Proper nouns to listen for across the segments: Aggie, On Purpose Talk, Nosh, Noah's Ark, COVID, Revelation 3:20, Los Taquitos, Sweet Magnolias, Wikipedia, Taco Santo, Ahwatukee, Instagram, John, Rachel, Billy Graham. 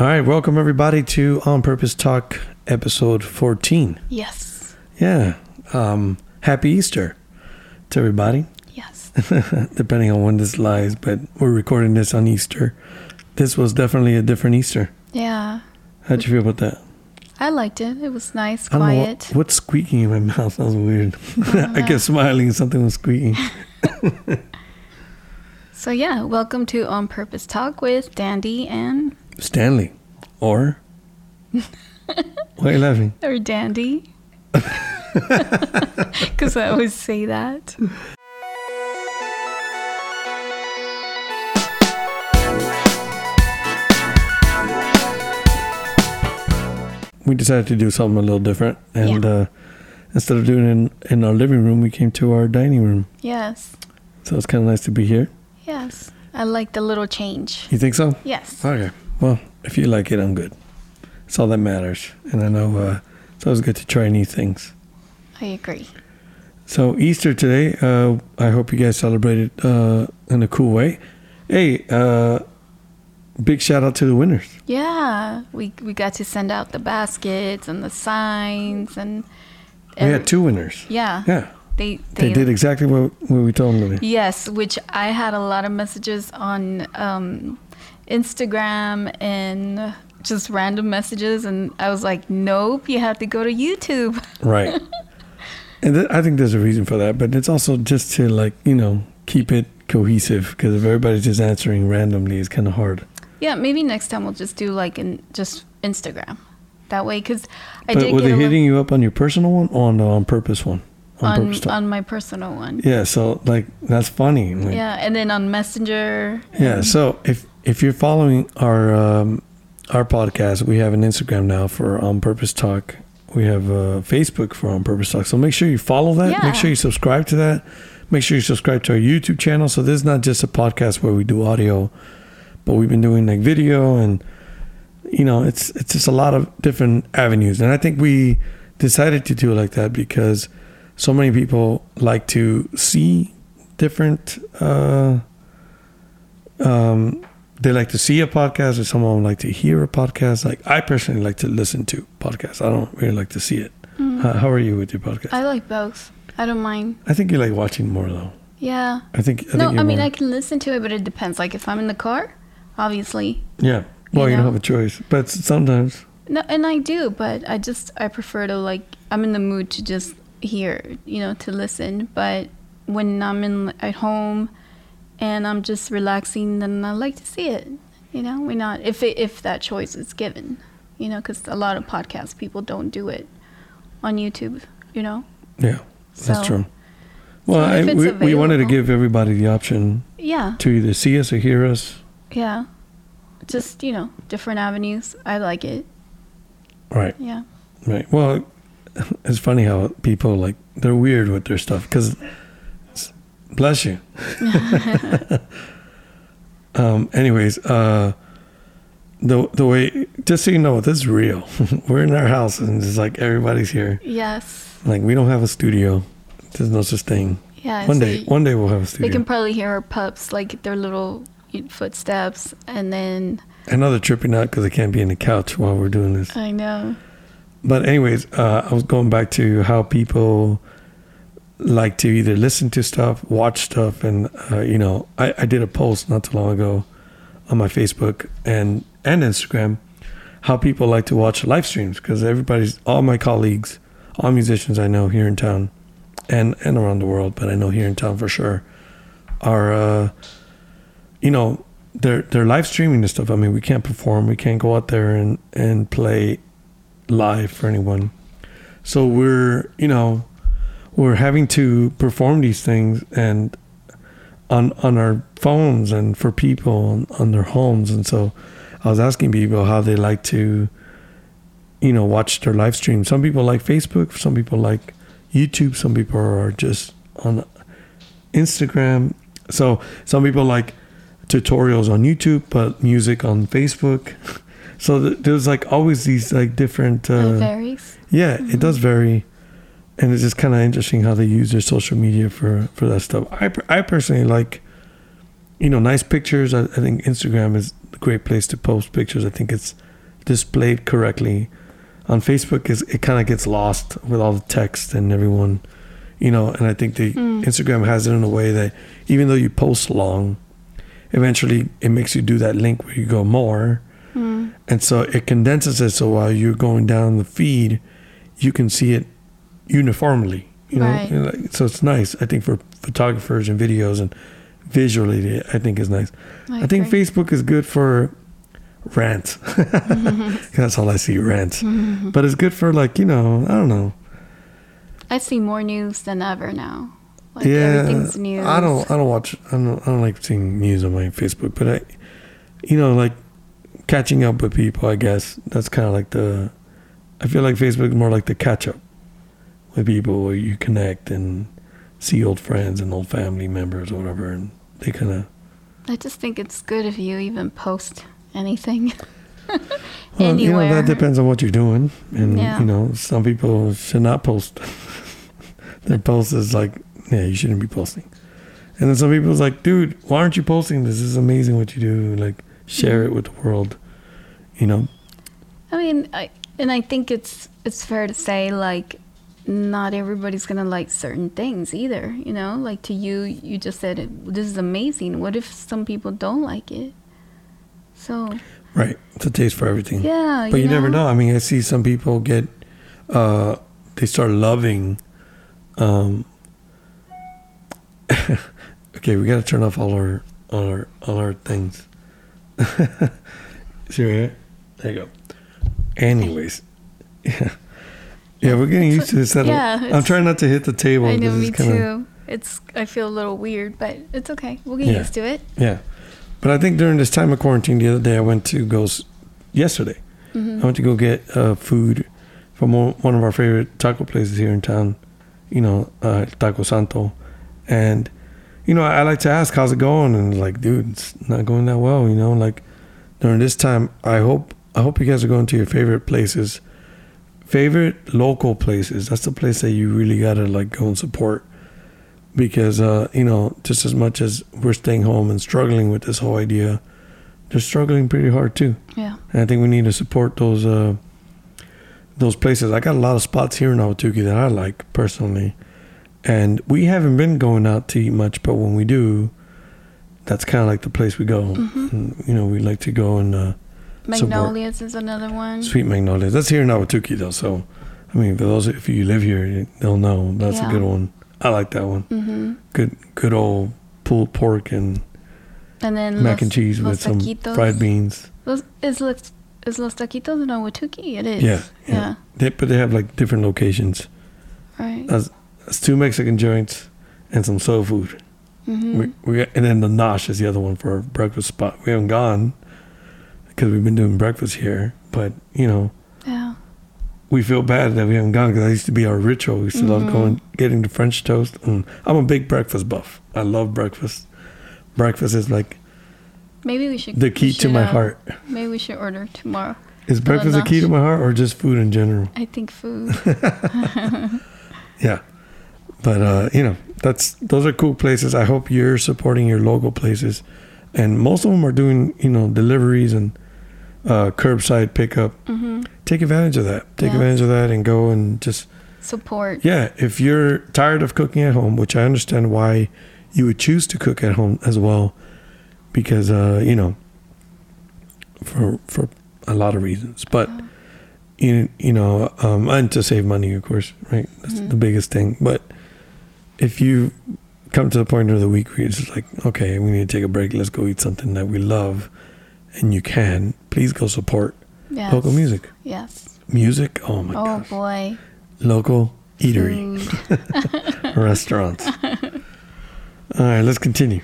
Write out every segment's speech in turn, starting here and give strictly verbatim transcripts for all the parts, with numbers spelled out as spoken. All right, welcome everybody to On Purpose Talk, episode fourteen. Yes. Yeah. Um, happy Easter to everybody. Yes. Depending on when this lies, but we're recording this on Easter. This was definitely a different Easter. Yeah. How'd you feel about that? I liked it. It was nice, quiet. What, what's squeaking in my mouth? That was weird. I, I kept smiling. Something was squeaking. So yeah, welcome to On Purpose Talk with Dandy and... Stanley, or why are you laughing? Or Dandy, because I always say that. We decided to do something a little different, and yeah. uh, instead of doing it in, in our living room, we came to our dining room. Yes. So it's kind of nice to be here. Yes, I like the little change. You think so? Yes. Okay. Well, if you like it, I'm good. It's all that matters. And I know uh, it's always good to try new things. I agree. So Easter today, uh, I hope you guys celebrated uh, in a cool way. Hey, uh, big shout out to the winners. Yeah, we we got to send out the baskets and the signs. and. Every- we had two winners. Yeah. Yeah. They, they, they did exactly what, what we told them to do. Yes, which I had a lot of messages on um, Instagram and just random messages. And I was like, nope, you have to go to YouTube. Right. And th- I think there's a reason for that. But it's also just to, like, you know, keep it cohesive. Because if everybody's just answering randomly, it's kind of hard. Yeah, maybe next time we'll just do, like, in, just Instagram. That way, because I but did were get they hitting little... you up on your personal one or on the On Purpose one? On, on, on my personal one. Yeah, so like that's funny. Like, yeah, and then on Messenger. Yeah, so if if you're following our um, our podcast, we have an Instagram now for On Purpose Talk. We have a Facebook for On Purpose Talk. So make sure you follow that. Yeah. Make sure you subscribe to that. Make sure you subscribe to our YouTube channel. So this is not just a podcast where we do audio, but we've been doing like video and you know, it's it's just a lot of different avenues. And I think we decided to do it like that because so many people like to see different, uh, um, they like to see a podcast or some of them like to hear a podcast. Like I personally like to listen to podcasts. I don't really like to see it. Mm. Uh, how are you with your podcast? I like both. I don't mind. I think you like watching more though. Yeah. I think, I no, think I mean, more... I can listen to it, but it depends. Like if I'm in the car, obviously. Yeah. Well, you, you know? Don't have a choice, but sometimes. No, and I do, but I just, I prefer to like, I'm in the mood to just here, you know, to listen. But when I'm in at home and I'm just relaxing, then I like to see it, you know. We're not if it, if that choice is given, you know, because a lot of podcasts people don't do it on YouTube, you know. Yeah, so, that's true. Well, so I, we, we wanted to give everybody the option, yeah, to either see us or hear us. Yeah, just, you know, different avenues. I like it. Right. Yeah. Right. Well, it's funny how people, like, they're weird with their stuff because, bless you. um, anyways, uh, the the way, just so you know, this is real. We're in our house and it's like everybody's here. Yes. Like, we don't have a studio. There's no such thing. Yeah. One so day, you, one day we'll have a studio. They can probably hear our pups, like, their little footsteps and then. I know they're tripping out because they can't be on the couch while we're doing this. I know. But anyways, uh, I was going back to how people like to either listen to stuff, watch stuff. And, uh, you know, I, I did a post not too long ago on my Facebook and, and Instagram, how people like to watch live streams because everybody's, all my colleagues, all musicians I know here in town and, and around the world, but I know here in town for sure are, uh, you know, they're, they're live streaming this stuff. I mean, we can't perform, we can't go out there and, and play live for anyone, so we're you know we're having to perform these things and on on our phones and for people on, on their homes. And so I was asking people how they like to, you know, watch their live stream. Some people like Facebook, some people like YouTube, some people are just on Instagram, so some people like tutorials on YouTube but music on Facebook. So th- there's like always these like different. Uh, it varies. Yeah, mm-hmm. It does vary, and it's just kind of interesting how they use their social media for, for that stuff. I I personally like, you know, nice pictures. I, I think Instagram is a great place to post pictures. I think it's displayed correctly. On Facebook, is it kind of gets lost with all the text and everyone, you know, and I think the mm. Instagram has it in a way that even though you post long, eventually it makes you do that link where you go more. Mm. And so it condenses it. So while you're going down the feed, you can see it uniformly, you know, right. and like, so it's nice. I think for photographers and videos and visually, I think is nice. I, I think Facebook is good for rant. That's all I see, rant. But it's good for, like, you know, I don't know. I see more news than ever now. Like, yeah, everything's news. I don't. I don't watch. I don't. I don't like seeing news on my Facebook. But I, you know, like catching up with people. I guess that's kind of like the. I feel like Facebook is more like the catch up with people where you connect and see old friends and old family members or whatever, and they kind of. I just think it's good if you even post anything. Well, you know, that depends on what you're doing, and yeah. you know, some people should not post. Their post is like, yeah, you shouldn't be posting. And then some people's like, dude, why aren't you posting this? This is amazing what you do. Like, share mm-hmm. it with the world, you know. I mean, I and I think it's it's fair to say, like, not everybody's gonna like certain things either, you know. Like, to you, you just said it, this is amazing. What if some people don't like it? So. Right, it's a taste for everything. Yeah, but you, you know? never know. I mean, I see some people get, uh, they start loving. Um, okay, we gotta turn off all our all our all our things. See right here? There you go. Anyways, yeah, yeah, we're getting used to this setup. Yeah, I'm trying not to hit the table. I know, me kinda, too. It's I feel a little weird, but it's okay. We'll get yeah, used to it. Yeah. But I think during this time of quarantine, the other day I went to go, yesterday, mm-hmm. I went to go get uh, food from one of our favorite taco places here in town, you know, uh, Taco Santo. And, you know, I like to ask, how's it going? And like, dude, it's not going that well, you know, like during this time, I hope, I hope you guys are going to your favorite places, favorite local places. That's the place that you really got to like go and support. Because, uh, you know, just as much as we're staying home and struggling with this whole idea, they're struggling pretty hard, too. Yeah. And I think we need to support those uh, those places. I got a lot of spots here in Ahwatukee that I like, personally. And we haven't been going out to eat much, but when we do, that's kind of like the place we go. Mm-hmm. And, you know, we like to go and uh, Magnolias support. Is another one. Sweet Magnolias. That's here in Ahwatukee, though. So, I mean, for those if you live here, they'll know. That's yeah. a good one. I like that one. Mm-hmm. Good, good old pulled pork and, and then mac los, and cheese with some fried beans. Los, is, los, is Los Taquitos in Ahwatukee? It is. Yeah, yeah. yeah. They, but they have like different locations. Right. That's, that's two Mexican joints and some soul food. Mm-hmm. We, we and then the Nosh is the other one for our breakfast spot. We haven't gone because we've been doing breakfast here, but you know. Yeah. We feel bad that we haven't gone because that used to be our ritual. We used to mm-hmm. love going, getting the French toast. And I'm a big breakfast buff. I love breakfast. Breakfast is like maybe we should the key we should, to my uh, heart. Maybe we should order tomorrow. Is breakfast the key to my heart or just food in general? I think food. Yeah. But, uh, you know, that's those are cool places. I hope you're supporting your local places. And most of them are doing, you know, deliveries and uh, curbside pickup. Mm-hmm. Take advantage of that. Take yes. advantage of that and go and just support. Yeah. If you're tired of cooking at home, which I understand why you would choose to cook at home as well, because, uh, you know, for for a lot of reasons. But, oh. you, you know, um, and to save money, of course, right? That's mm-hmm. the biggest thing. But if you come to the point of the week where you're just like, okay, we need to take a break. Let's go eat something that we love and you can, please go support. Yes. Local music. Yes. Music. Oh my god. Oh gosh. Boy. Local eatery. Restaurants. All right, let's continue.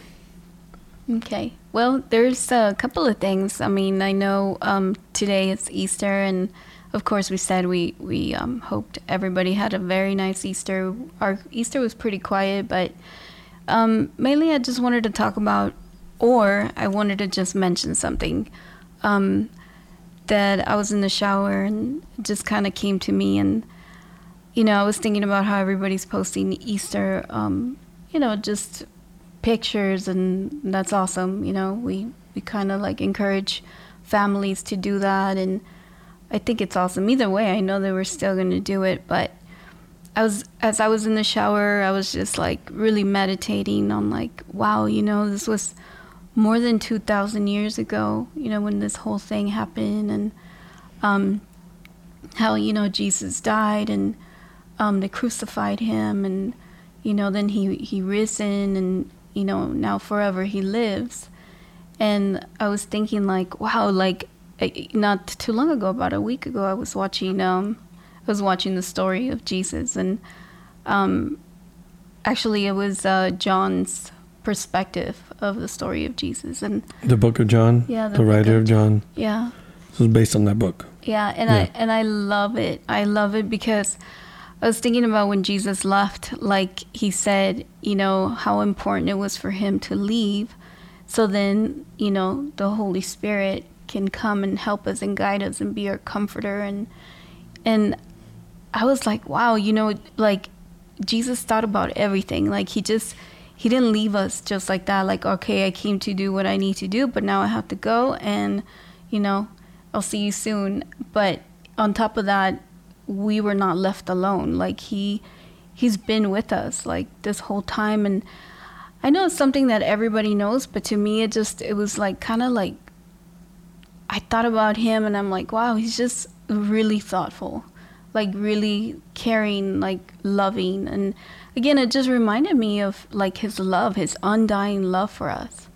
Okay. Well, there's a couple of things. I mean, I know um, today is Easter, and of course, we said we we um, hoped everybody had a very nice Easter. Our Easter was pretty quiet, but um, mainly I just wanted to talk about, or I wanted to just mention something. Um, that I was in the shower and it just kind of came to me, and you know, I was thinking about how everybody's posting Easter um you know, just pictures, and that's awesome. You know, we we kind of like encourage families to do that, and I think it's awesome. Either way, I know that we're still going to do it, but I was, as I was in the shower, I was just like really meditating on like, wow, you know, this was more than two thousand years ago, you know, when this whole thing happened, and um, how, you know, Jesus died, and um, they crucified him, and, you know, then he, he risen, and, you know, now forever he lives. And I was thinking like, wow, like, not too long ago, about a week ago, I was watching um I was watching the story of Jesus, and um actually it was uh John's perspective of the story of Jesus, and the book of John, yeah, the, the writer of John. John yeah this is based on that book. yeah and yeah. I and I love it I love it because I was thinking about when Jesus left, like he said, you know, how important it was for him to leave, so then, you know, the Holy Spirit can come and help us and guide us and be our comforter. And and I was like, wow, you know, like Jesus thought about everything. Like he just, he didn't leave us just like that. Like, okay, I came to do what I need to do, but now I have to go, and, you know, I'll see you soon. But on top of that, we were not left alone. Like he, he's been with us like this whole time. And I know it's something that everybody knows, but to me, it just, it was like kind of like, I thought about him, and I'm like, wow, he's just really thoughtful, like really caring, like loving. And again, it just reminded me of like his love, his undying love for us.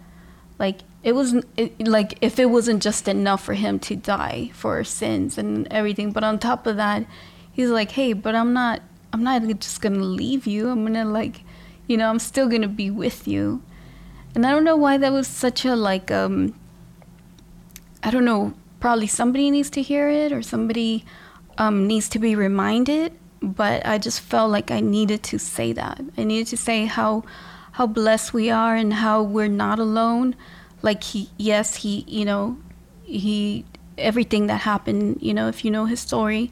Like it wasn't it, like if it wasn't just enough for him to die for our sins and everything. But on top of that, he's like, hey, but I'm not, I'm not just going to leave you. I'm going to like, you know, I'm still going to be with you. And I don't know why that was such a like, um, I don't know, probably somebody needs to hear it, or somebody um, needs to be reminded, but I just felt like I needed to say that. I needed to say how how blessed we are and how we're not alone. Like he, yes, he, you know, he, everything that happened, you know, if you know his story,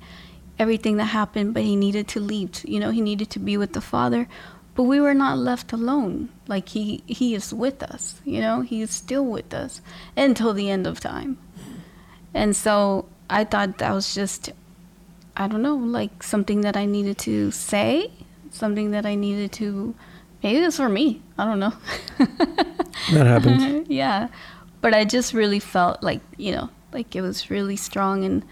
everything that happened, but he needed to leave, you know, he needed to be with the Father, but we were not left alone. Like he, he is with us, you know, he is still with us until the end of time. And so I thought that was just, I don't know, like something that I needed to say, something that I needed to, maybe it's for me, I don't know. That happens. Yeah. But I just really felt like, you know, like it was really strong. And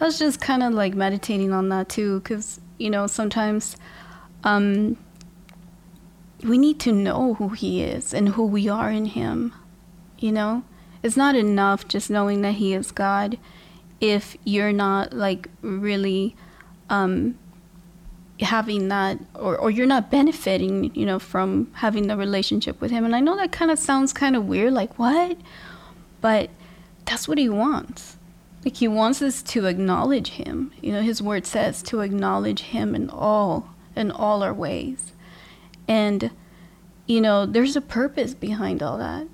I was just kind of like meditating on that too, because, you know, sometimes, um, we need to know who he is and who we are in him, you know? It's not enough just knowing that he is God if you're not, like, really um, having that, or, or you're not benefiting, you know, from having the relationship with him. And I know that kind of sounds kind of weird, like, what? But that's what he wants. Like, he wants us to acknowledge him. You know, his word says to acknowledge him in all, in all our ways. And, you know, there's a purpose behind all that.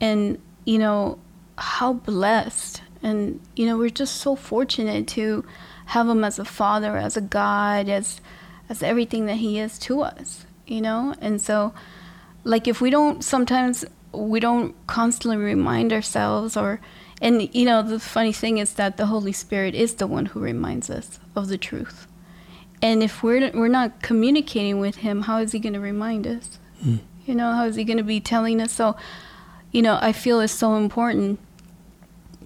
And, you know, how blessed. And, you know, we're just so fortunate to have him as a father, as a God, as as everything that he is to us, you know? And so, like, if we don't, sometimes we don't constantly remind ourselves, or, and, you know, the funny thing is that the Holy Spirit is the one who reminds us of the truth. And if we're we're not communicating with him, how is he going to remind us? Mm. You know, how is he going to be telling us? So, you know, I feel it's so important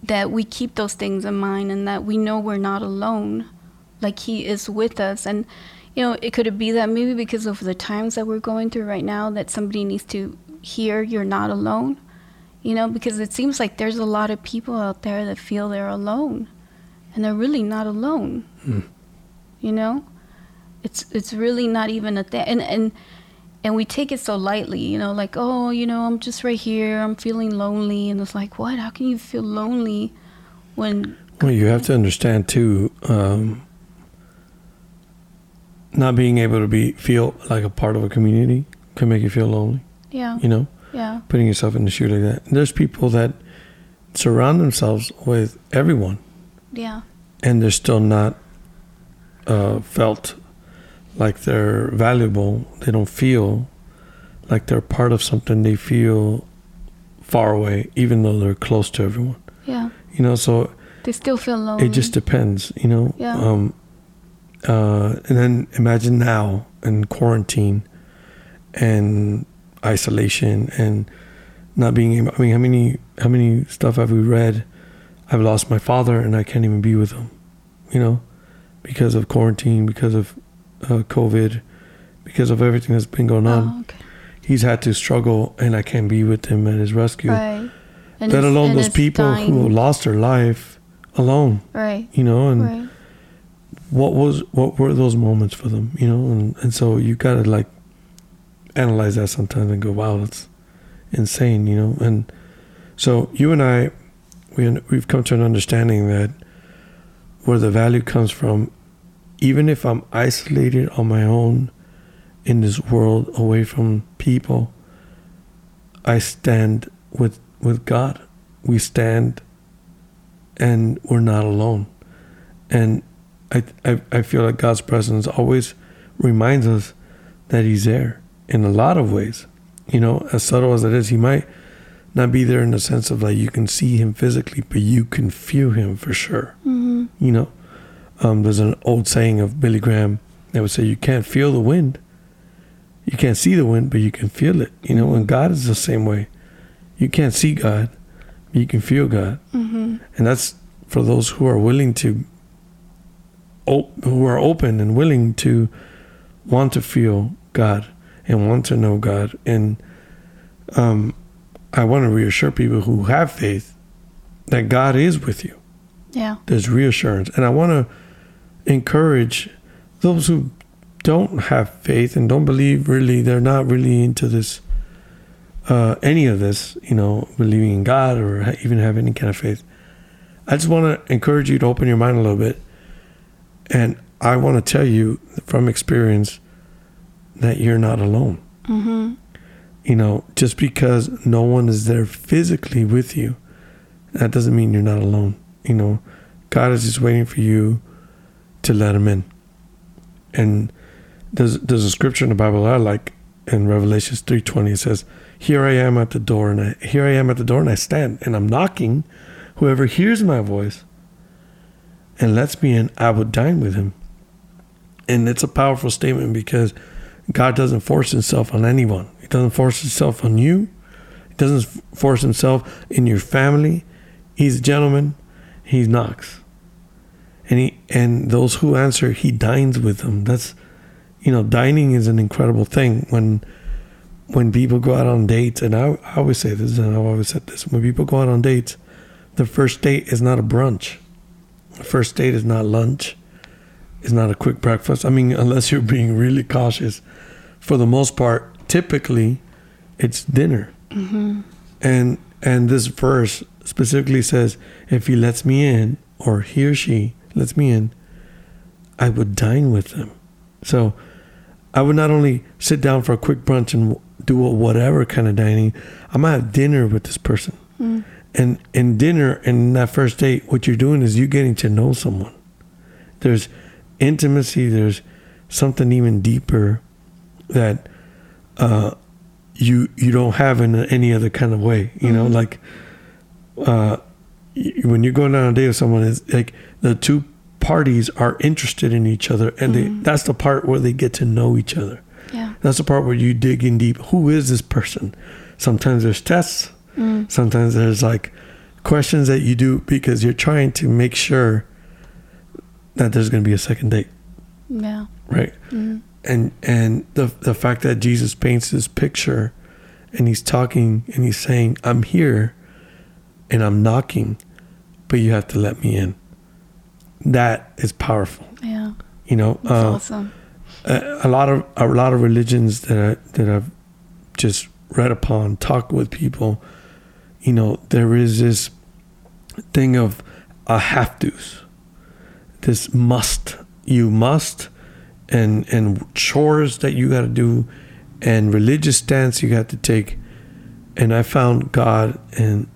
that we keep those things in mind, and that we know we're not alone. Like he is with us. And, you know, it could be that maybe because of the times that we're going through right now, that somebody needs to hear you're not alone, you know, because it seems like there's a lot of people out there that feel they're alone, and they're really not alone, mm. you know? It's it's really not even a thing, and, and and we take it so lightly, you know, like, oh, you know, I'm just right here, I'm feeling lonely, and it's like, what? How can you feel lonely when? Well, you have to understand too, um, not being able to be feel like a part of a community can make you feel lonely. Yeah. You know. Yeah. Putting yourself in the shoe like that. And there's people that surround themselves with everyone. Yeah. And they're still not uh, felt. Like they're valuable. They don't feel like they're part of something. They feel far away, even though they're close to everyone. Yeah. You know, so they still feel lonely. It just depends, you know. Yeah. Um, uh, and then imagine now in quarantine and isolation and not being able. I mean, how many how many stuff have we read? I've lost my father and I can't even be with him, you know, because of quarantine, because of uh, COVID, because of everything that's been going on. Oh, okay. He's had to struggle, and I can't be with him at his rescue. Right. And let alone those people dying. Who lost their life alone. Right. You know, and right. what was what were those moments for them? You know, and, and so you gotta like analyze that sometimes and go, wow, that's insane. You know, and so you and I, we we've come to an understanding that where the value comes from, even if I'm isolated on my own. In this world, away from people, I stand with with God. We stand, and we're not alone. And I I, I feel like God's presence always reminds us that He's there in a lot of ways. You know, as subtle as it is, He might not be there in the sense of like you can see Him physically, but you can feel Him for sure. Mm-hmm. You know, um, there's an old saying of Billy Graham that would say, "You can't feel the wind." You can't see the wind, but you can feel it. You know, and God is the same way. You can't see God, but you can feel God. Mm-hmm. And that's for those who are willing to, op- who are open and willing to want to feel God and want to know God. And um, I want to reassure people who have faith that God is with you. Yeah. There's reassurance. And I want to encourage those who don't have faith and don't believe, really, they're not really into this, uh, any of this, you know, believing in God or ha- even have any kind of faith. I just want to encourage you to open your mind a little bit. And I want to tell you from experience that you're not alone. Mm-hmm. You know, just because no one is there physically with you, that doesn't mean you're not alone. You know, God is just waiting for you to let Him in. And There's, there's a scripture in the Bible I like in Revelation three twenty. It says, here I am at the door and I, here I am at the door and I stand and I'm knocking. Whoever hears my voice and lets me in, I will dine with him. And it's a powerful statement because God doesn't force himself on anyone. He doesn't force himself on you. He doesn't force himself in your family. He's a gentleman. He knocks. And he, and those who answer, he dines with them. That's, you know, dining is an incredible thing. When when people go out on dates, and I, I always say this, and I've always said this, when people go out on dates, the first date is not a brunch. The first date is not lunch. It's not a quick breakfast. I mean, unless you're being really cautious. For the most part, typically, it's dinner. Mm-hmm. And and this verse specifically says, if he lets me in, or he or she lets me in, I would dine with them. So I would not only sit down for a quick brunch and do a whatever kind of dining, I might have dinner with this person. Mm. And in dinner and that first date, what you're doing is you're getting to know someone. There's intimacy. There's something even deeper that uh, you you don't have in any other kind of way. You mm-hmm. know, like uh, when you're going on a date with someone, it's like the two parties are interested in each other, and mm-hmm. they, that's the part where they get to know each other. Yeah, that's the part where you dig in deep. Who is this person? Sometimes there's tests. Mm. Sometimes there's like questions that you do because you're trying to make sure that there's going to be a second date. Yeah. Right. Mm-hmm. And and the the fact that Jesus paints this picture, and he's talking and he's saying, "I'm here, and I'm knocking, but you have to let me in." That is powerful. Yeah, you know, that's uh, awesome. A, a lot of a lot of religions that I, that I've just read upon, talked with people. You know, there is this thing of a have to's, this must, you must, and and chores that you got to do, and religious stance you got to take. And I found God and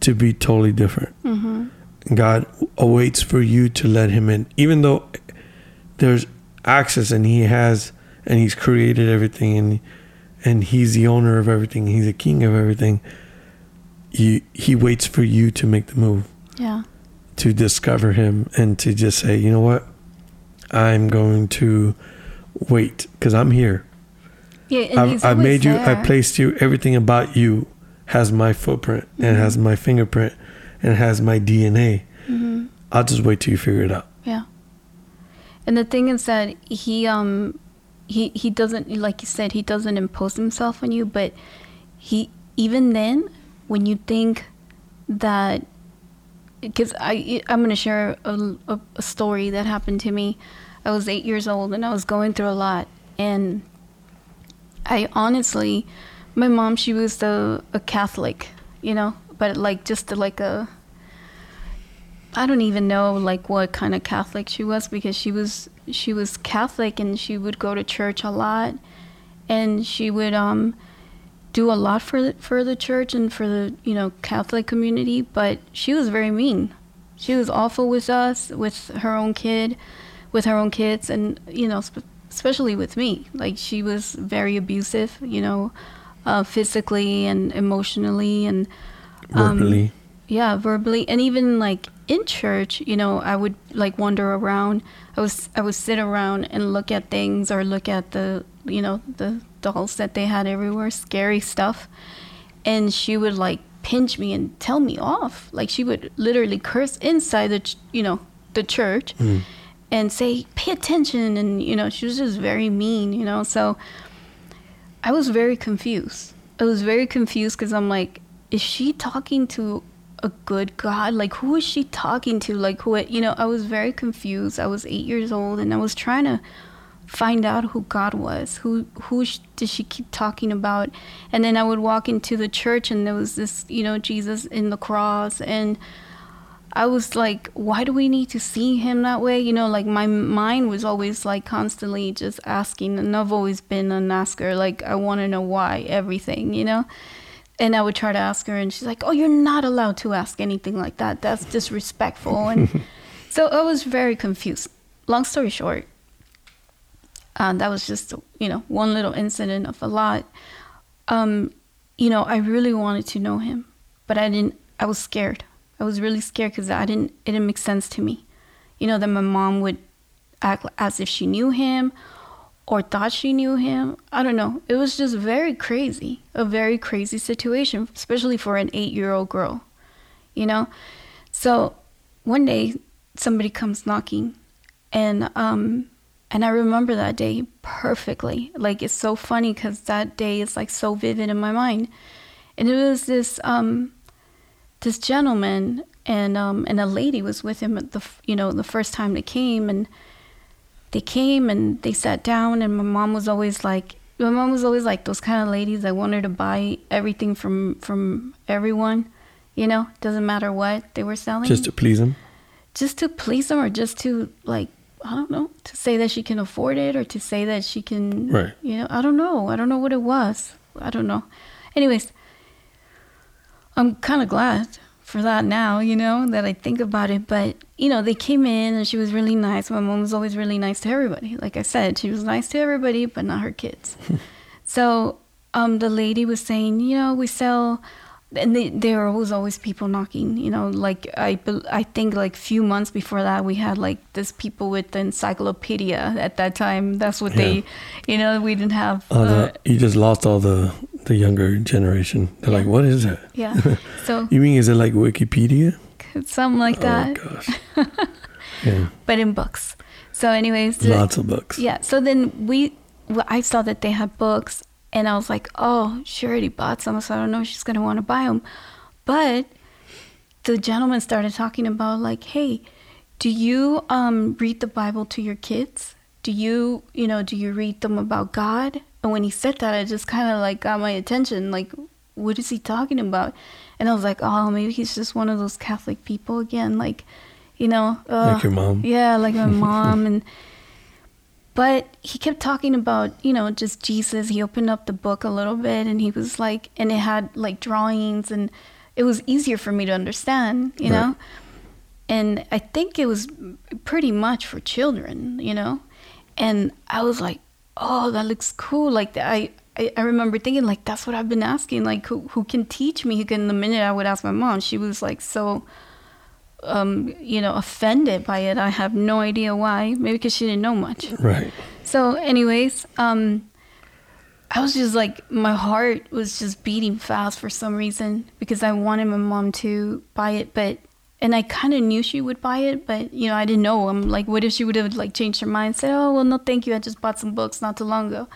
to be totally different. Mm-hmm. God awaits for you to let him in, even though there's access and he has, and he's created everything, and and he's the owner of everything. He's the king of everything. you, he waits for you to make the move. Yeah. To discover him and to just say, you know what? I'm going to wait because I'm here. Yeah, and I've, he's I've made there. you, I placed you, everything about you has my footprint mm-hmm. and has my fingerprint and has my D N A. Mm-hmm. I'll just wait till you figure it out. Yeah. And the thing is that he, um, he, he doesn't, like you said, he doesn't impose himself on you, but he, even then, when you think that, because I, I'm going to share a, a, a story that happened to me. I was eight years old and I was going through a lot. And I honestly, my mom, she was a, a Catholic, you know, but like just like a, I don't even know like what kind of Catholic she was, because she was, she was Catholic and she would go to church a lot, and she would um, do a lot for the, for the church and for the, you know, Catholic community, but she was very mean. She was awful with us, with her own kid, with her own kids, and, you know, sp- especially with me. Like, she was very abusive, you know, uh, physically and emotionally and um, verbally. Yeah, verbally. And even like in church, you know, I would like wander around. I was I would sit around and look at things, or look at the, you know, the dolls that they had everywhere, scary stuff. And she would like pinch me and tell me off. Like, she would literally curse inside the, ch- you know, the church. Mm. And say, pay attention, and, you know, she was just very mean, you know. So I was very confused. I was very confused because I'm like, is she talking to a good God? Like, who is she talking to? Like, who, you know, I was very confused. I was eight years old, and I was trying to find out who God was. Who, who sh- did she keep talking about? And then I would walk into the church, and there was this, you know, Jesus in the cross, and I was like, why do we need to see him that way? You know, like my mind was always like constantly just asking, and I've always been an asker. Like, I want to know why everything, you know? And I would try to ask her, and she's like, oh, you're not allowed to ask anything like that. That's disrespectful. And so I was very confused. Long story short, uh, that was just, you know, one little incident of a lot. Um, you know, I really wanted to know him, but I didn't, I was scared. I was really scared because I didn't. It didn't make sense to me, you know, that my mom would act as if she knew him, or thought she knew him. I don't know. It was just very crazy, a very crazy situation, especially for an eight-year-old girl, you know. So one day somebody comes knocking, and um, and I remember that day perfectly. Like, it's so funny because that day is like so vivid in my mind, and it was this um. this gentleman, and um and a lady was with him at the you know the first time they came, and they came and they sat down, and my mom was always like my mom was always like those kind of ladies that wanted to buy everything from from everyone, you know, doesn't matter what they were selling, just to please them just to please them or just to, like, I don't know, to say that she can afford it, or to say that she can, right. you know I don't know I don't know what it was I don't know anyways I'm kind of glad for that now, you know, that I think about it. But, you know, they came in, and she was really nice. My mom was always really nice to everybody. Like I said, she was nice to everybody, but not her kids. So um, the lady was saying, you know, we sell, and they, there was always people knocking, you know, like I, I think like few months before that, we had like this people with the encyclopedia at that time. That's what yeah. they, you know, we didn't have. Uh, uh, the, you just lost all the... the younger generation. They're yeah. like, what is it? Yeah. So you mean, is it like Wikipedia? Something like that. Oh, gosh. yeah. But in books. So anyways. Lots the, of books. Yeah. So then we, well, I saw that they had books, and I was like, oh, she already bought some, so I don't know if she's going to want to buy them. But the gentleman started talking about like, hey, do you um, read the Bible to your kids? Do you, you know, do you read them about God? And when he said that, I just kind of like got my attention. Like, what is he talking about? And I was like, oh, maybe he's just one of those Catholic people again. Like, you know. Uh, like your mom. Yeah, like my mom. and But he kept talking about, you know, just Jesus. He opened up the book a little bit, and he was like, and it had like drawings, and it was easier for me to understand, you right. know. And I think it was pretty much for children, you know. And I was like, oh, that looks cool. Like, I, I, I remember thinking, like, that's what I've been asking. Like, who who can teach me? Because the minute I would ask my mom, she was, like, so, um, you know, offended by it. I have no idea why. Maybe because she didn't know much. Right. So, anyways, um, I was just, like, my heart was just beating fast for some reason. Because I wanted my mom to buy it. But, and I kind of knew she would buy it. But, you know, I didn't know. I'm like, what if she would have, like, changed her mind and said, oh, well, no, thank you. I just bought some books not too long ago.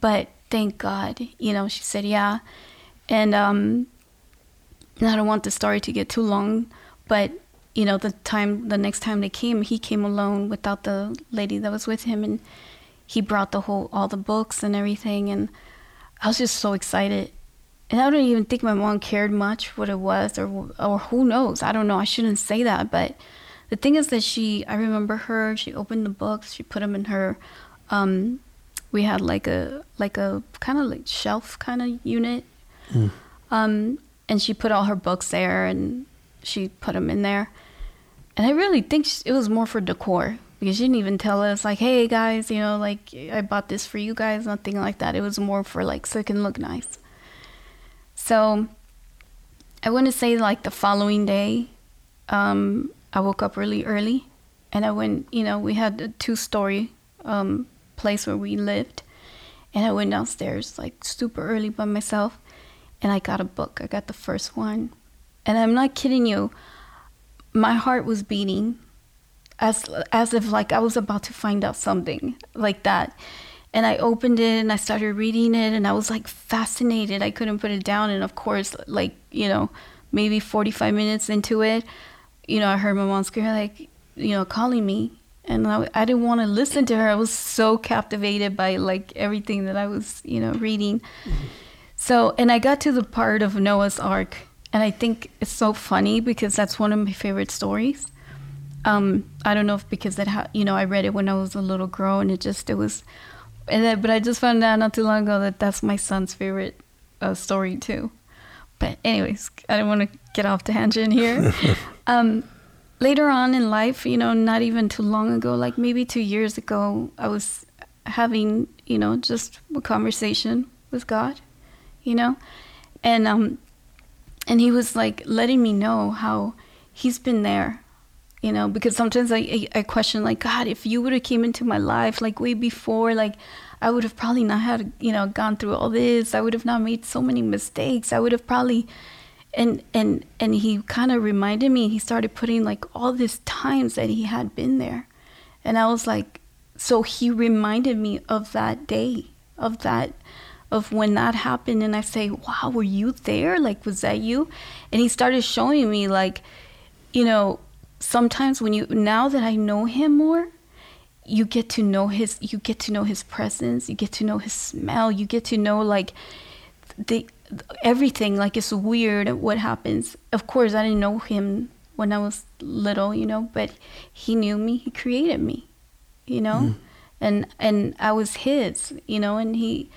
But thank God, you know, she said, yeah. And um, I don't want the story to get too long. But, you know, the time, the next time they came, he came alone without the lady that was with him. And he brought the whole, all the books and everything. And I was just so excited. And I don't even think my mom cared much what it was or or who knows. I don't know. I shouldn't say that. But the thing is that she, I remember her, she opened the books, she put them in her, um, we had like a like a kind of like shelf kind of unit. Mm. Um, and she put all her books there and she put them in there. And I really think she, it was more for decor because she didn't even tell us like, hey guys, you know, like I bought this for you guys, nothing like that. It was more for like so it can look nice. So I want to say like the following day, um, I woke up really early and I went, you know, we had a two-story um place where we lived, and I went downstairs like super early by myself, and I got a book. I got the first one, and I'm not kidding you, my heart was beating as as if like I was about to find out something like that. And I opened it and I started reading it, and I was like fascinated. I couldn't put it down. And of course, like, you know, maybe forty-five minutes into it, you know, I heard my mom scream, like, you know, calling me. And I, I didn't want to listen to her. I was so captivated by like everything that I was, you know, reading. Mm-hmm. So, and I got to the part of Noah's Ark. And I think it's so funny because that's one of my favorite stories. Um, I don't know if because that, ha- you know, I read it when I was a little girl and it just, it was, and then, but I just found out not too long ago that that's my son's favorite uh, story too. But anyways, I don't want to get off the tangent here. um, Later on in life, you know, not even too long ago, like maybe two years ago, I was having, you know, just a conversation with God, you know, and um, and he was like letting me know how he's been there, you know, because sometimes I, I question like, God, if you would have came into my life like way before, like I would have probably not had, you know, gone through all this. I would have not made so many mistakes. I would have probably... And and and he kind of reminded me, he started putting like all these times that he had been there. And I was like, so he reminded me of that day, of that, of when that happened. And I say, wow, were you there? Like, was that you? And he started showing me like, you know, sometimes when you, now that I know him more, you get to know his, you get to know his presence, you get to know his smell, you get to know like the, everything, like it's weird what happens. Of course, I didn't know him when I was little, you know, but he knew me, he created me, you know, mm. and and I was his, you know, and he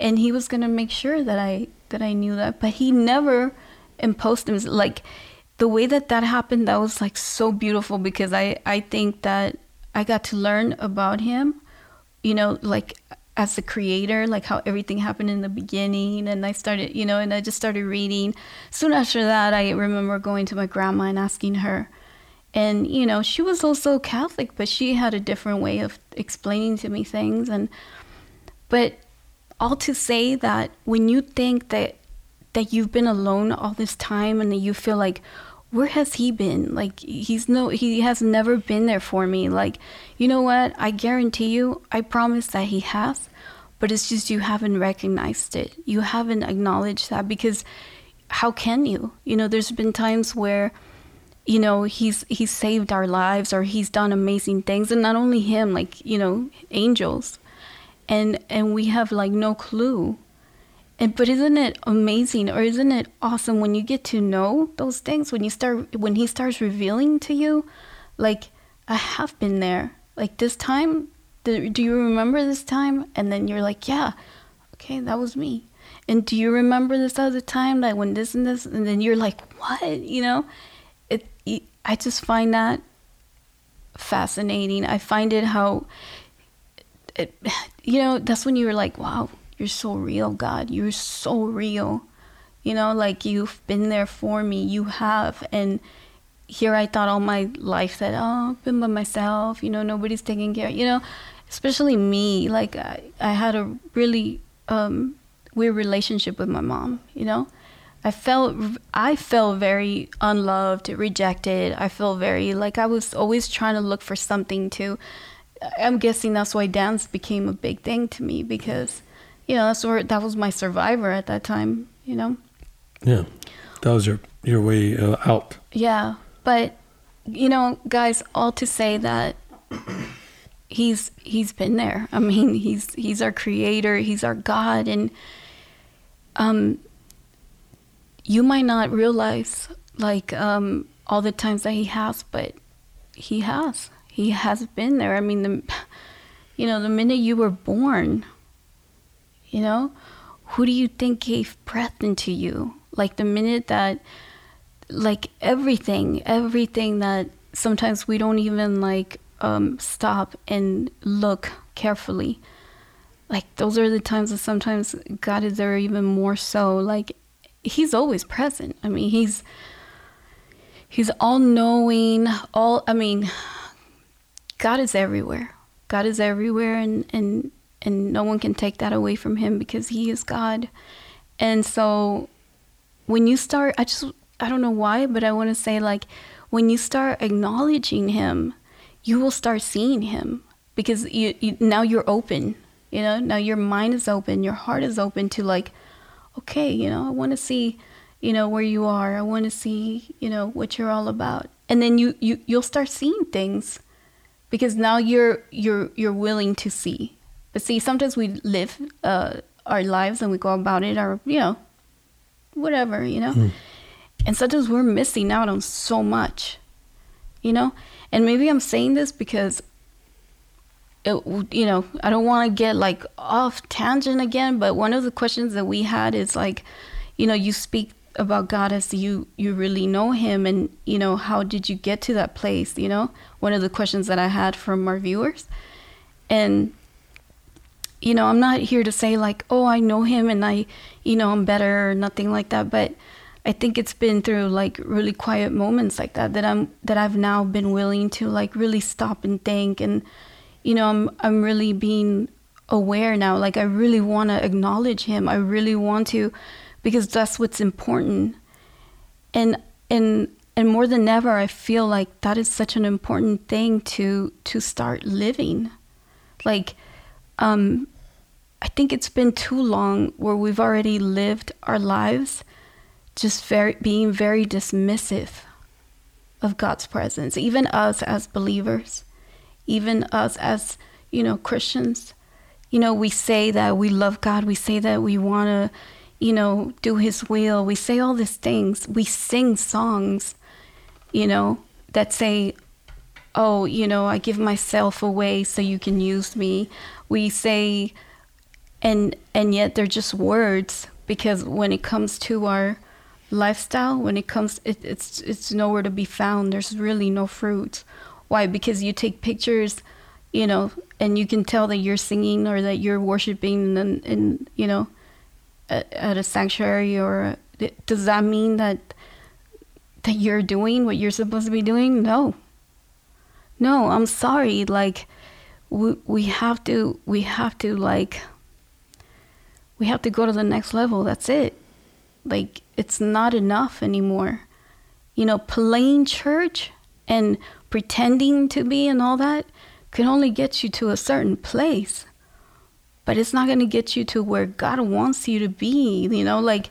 and he was gonna make sure that I that I knew that, but he never imposed himself. Like the way that that happened, that was like so beautiful because I I think that I got to learn about him, you know, like as the creator, like how everything happened in the beginning. And I started, you know, and I just started reading. Soon after that, I remember going to my grandma and asking her. And, you know, she was also Catholic, but she had a different way of explaining to me things. And, but all to say that when you think that, that you've been alone all this time and that you feel like, where has he been? Like, he's no, he has never been there for me. Like, you know what? I guarantee you, I promise that he has, but it's just you haven't recognized it. You haven't acknowledged that because how can you? You know, there's been times where, you know, he's, he's saved our lives or he's done amazing things. And not only him, like, you know, angels. And, and we have like no clue. And, but isn't it amazing or isn't it awesome when you get to know those things, when you start, when he starts revealing to you, like, I have been there, like this time, do, do you remember this time? And then you're like, yeah, okay, that was me. And do you remember this other time, like when this and this, and then you're like, what, you know, it, it I just find that fascinating. I find it how, it, you know, that's when you were like, wow, you're so real, God. You're so real. You know, like, you've been there for me. You have. And here I thought all my life that, oh, I've been by myself. You know, nobody's taking care. You know, especially me. Like, I, I had a really um, weird relationship with my mom, you know. I felt I felt very unloved, rejected. I felt very, like, I was always trying to look for something to. I'm guessing that's why dance became a big thing to me, because, you know, that's where, that was my survivor at that time, you know. Yeah, that was your, your way uh, out. Yeah, but, you know, guys, all to say that he's he's been there. I mean, he's he's our creator, he's our God, and um. you might not realize, like, um, all the times that he has, but he has. He has been there. I mean, the, you know, the minute you were born, you know, who do you think gave breath into you? Like, the minute that, like, everything, everything that sometimes we don't even, like, um, stop and look carefully. Like, those are the times that sometimes God is there even more so, like, he's always present. I mean, he's he's all knowing, all I mean, God is everywhere. God is everywhere, and, and and no one can take that away from him, because he is God. And so when you start, I just I don't know why, but I want to say, like, when you start acknowledging him, you will start seeing him, because you, you now you're open, you know, now your mind is open, your heart is open to, like, okay, you know, I want to see, you know, where you are. I want to see, you know, what you're all about. And then you, you, you'll start seeing things, because now you're, you're, you're willing to see. But see, sometimes we live uh, our lives and we go about it, or, you know, whatever, you know. Mm. And sometimes we're missing out on so much, you know. And maybe I'm saying this because, it, you know, I don't want to get, like, off tangent again, but one of the questions that we had is, like, you know, you speak about God as you, you really know him, and, you know, how did you get to that place, you know? One of the questions that I had from our viewers. And, you know, I'm not here to say, like, oh, I know him and I, you know, I'm better or nothing like that, but I think it's been through, like, really quiet moments like that that I'm that I've now been willing to, like, really stop and think. And you know, I'm I'm really being aware now. Like, I really want to acknowledge him. I really want to, because that's what's important. And and and more than ever, I feel like that is such an important thing to to start living. Like, um, I think it's been too long where we've already lived our lives just very being very dismissive of God's presence, even us as believers. Even us as, you know, Christians, you know, we say that we love God. We say that we want to, you know, do his will. We say all these things. We sing songs, you know, that say, oh, you know, I give myself away so you can use me. We say, and and yet they're just words, because when it comes to our lifestyle, when it comes, it, it's it's nowhere to be found. There's really no fruit. Why? Because you take pictures, you know, and you can tell that you're singing or that you're worshiping in, in you know, at, at a sanctuary. Or does that mean that that you're doing what you're supposed to be doing? No. No, I'm sorry. Like, we we have to we have to like we have to go to the next level. That's it. Like, it's not enough anymore. You know, playing church and pretending to be and all that can only get you to a certain place, but it's not going to get you to where God wants you to be. You know, like,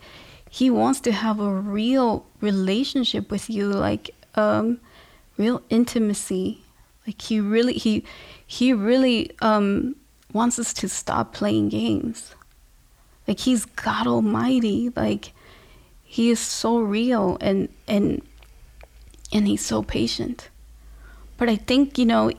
he wants to have a real relationship with you, like, um, real intimacy. Like, he really, he, he really um, wants us to stop playing games. Like, he's God Almighty. Like, he is so real, and, and, and he's so patient. But I think, you know,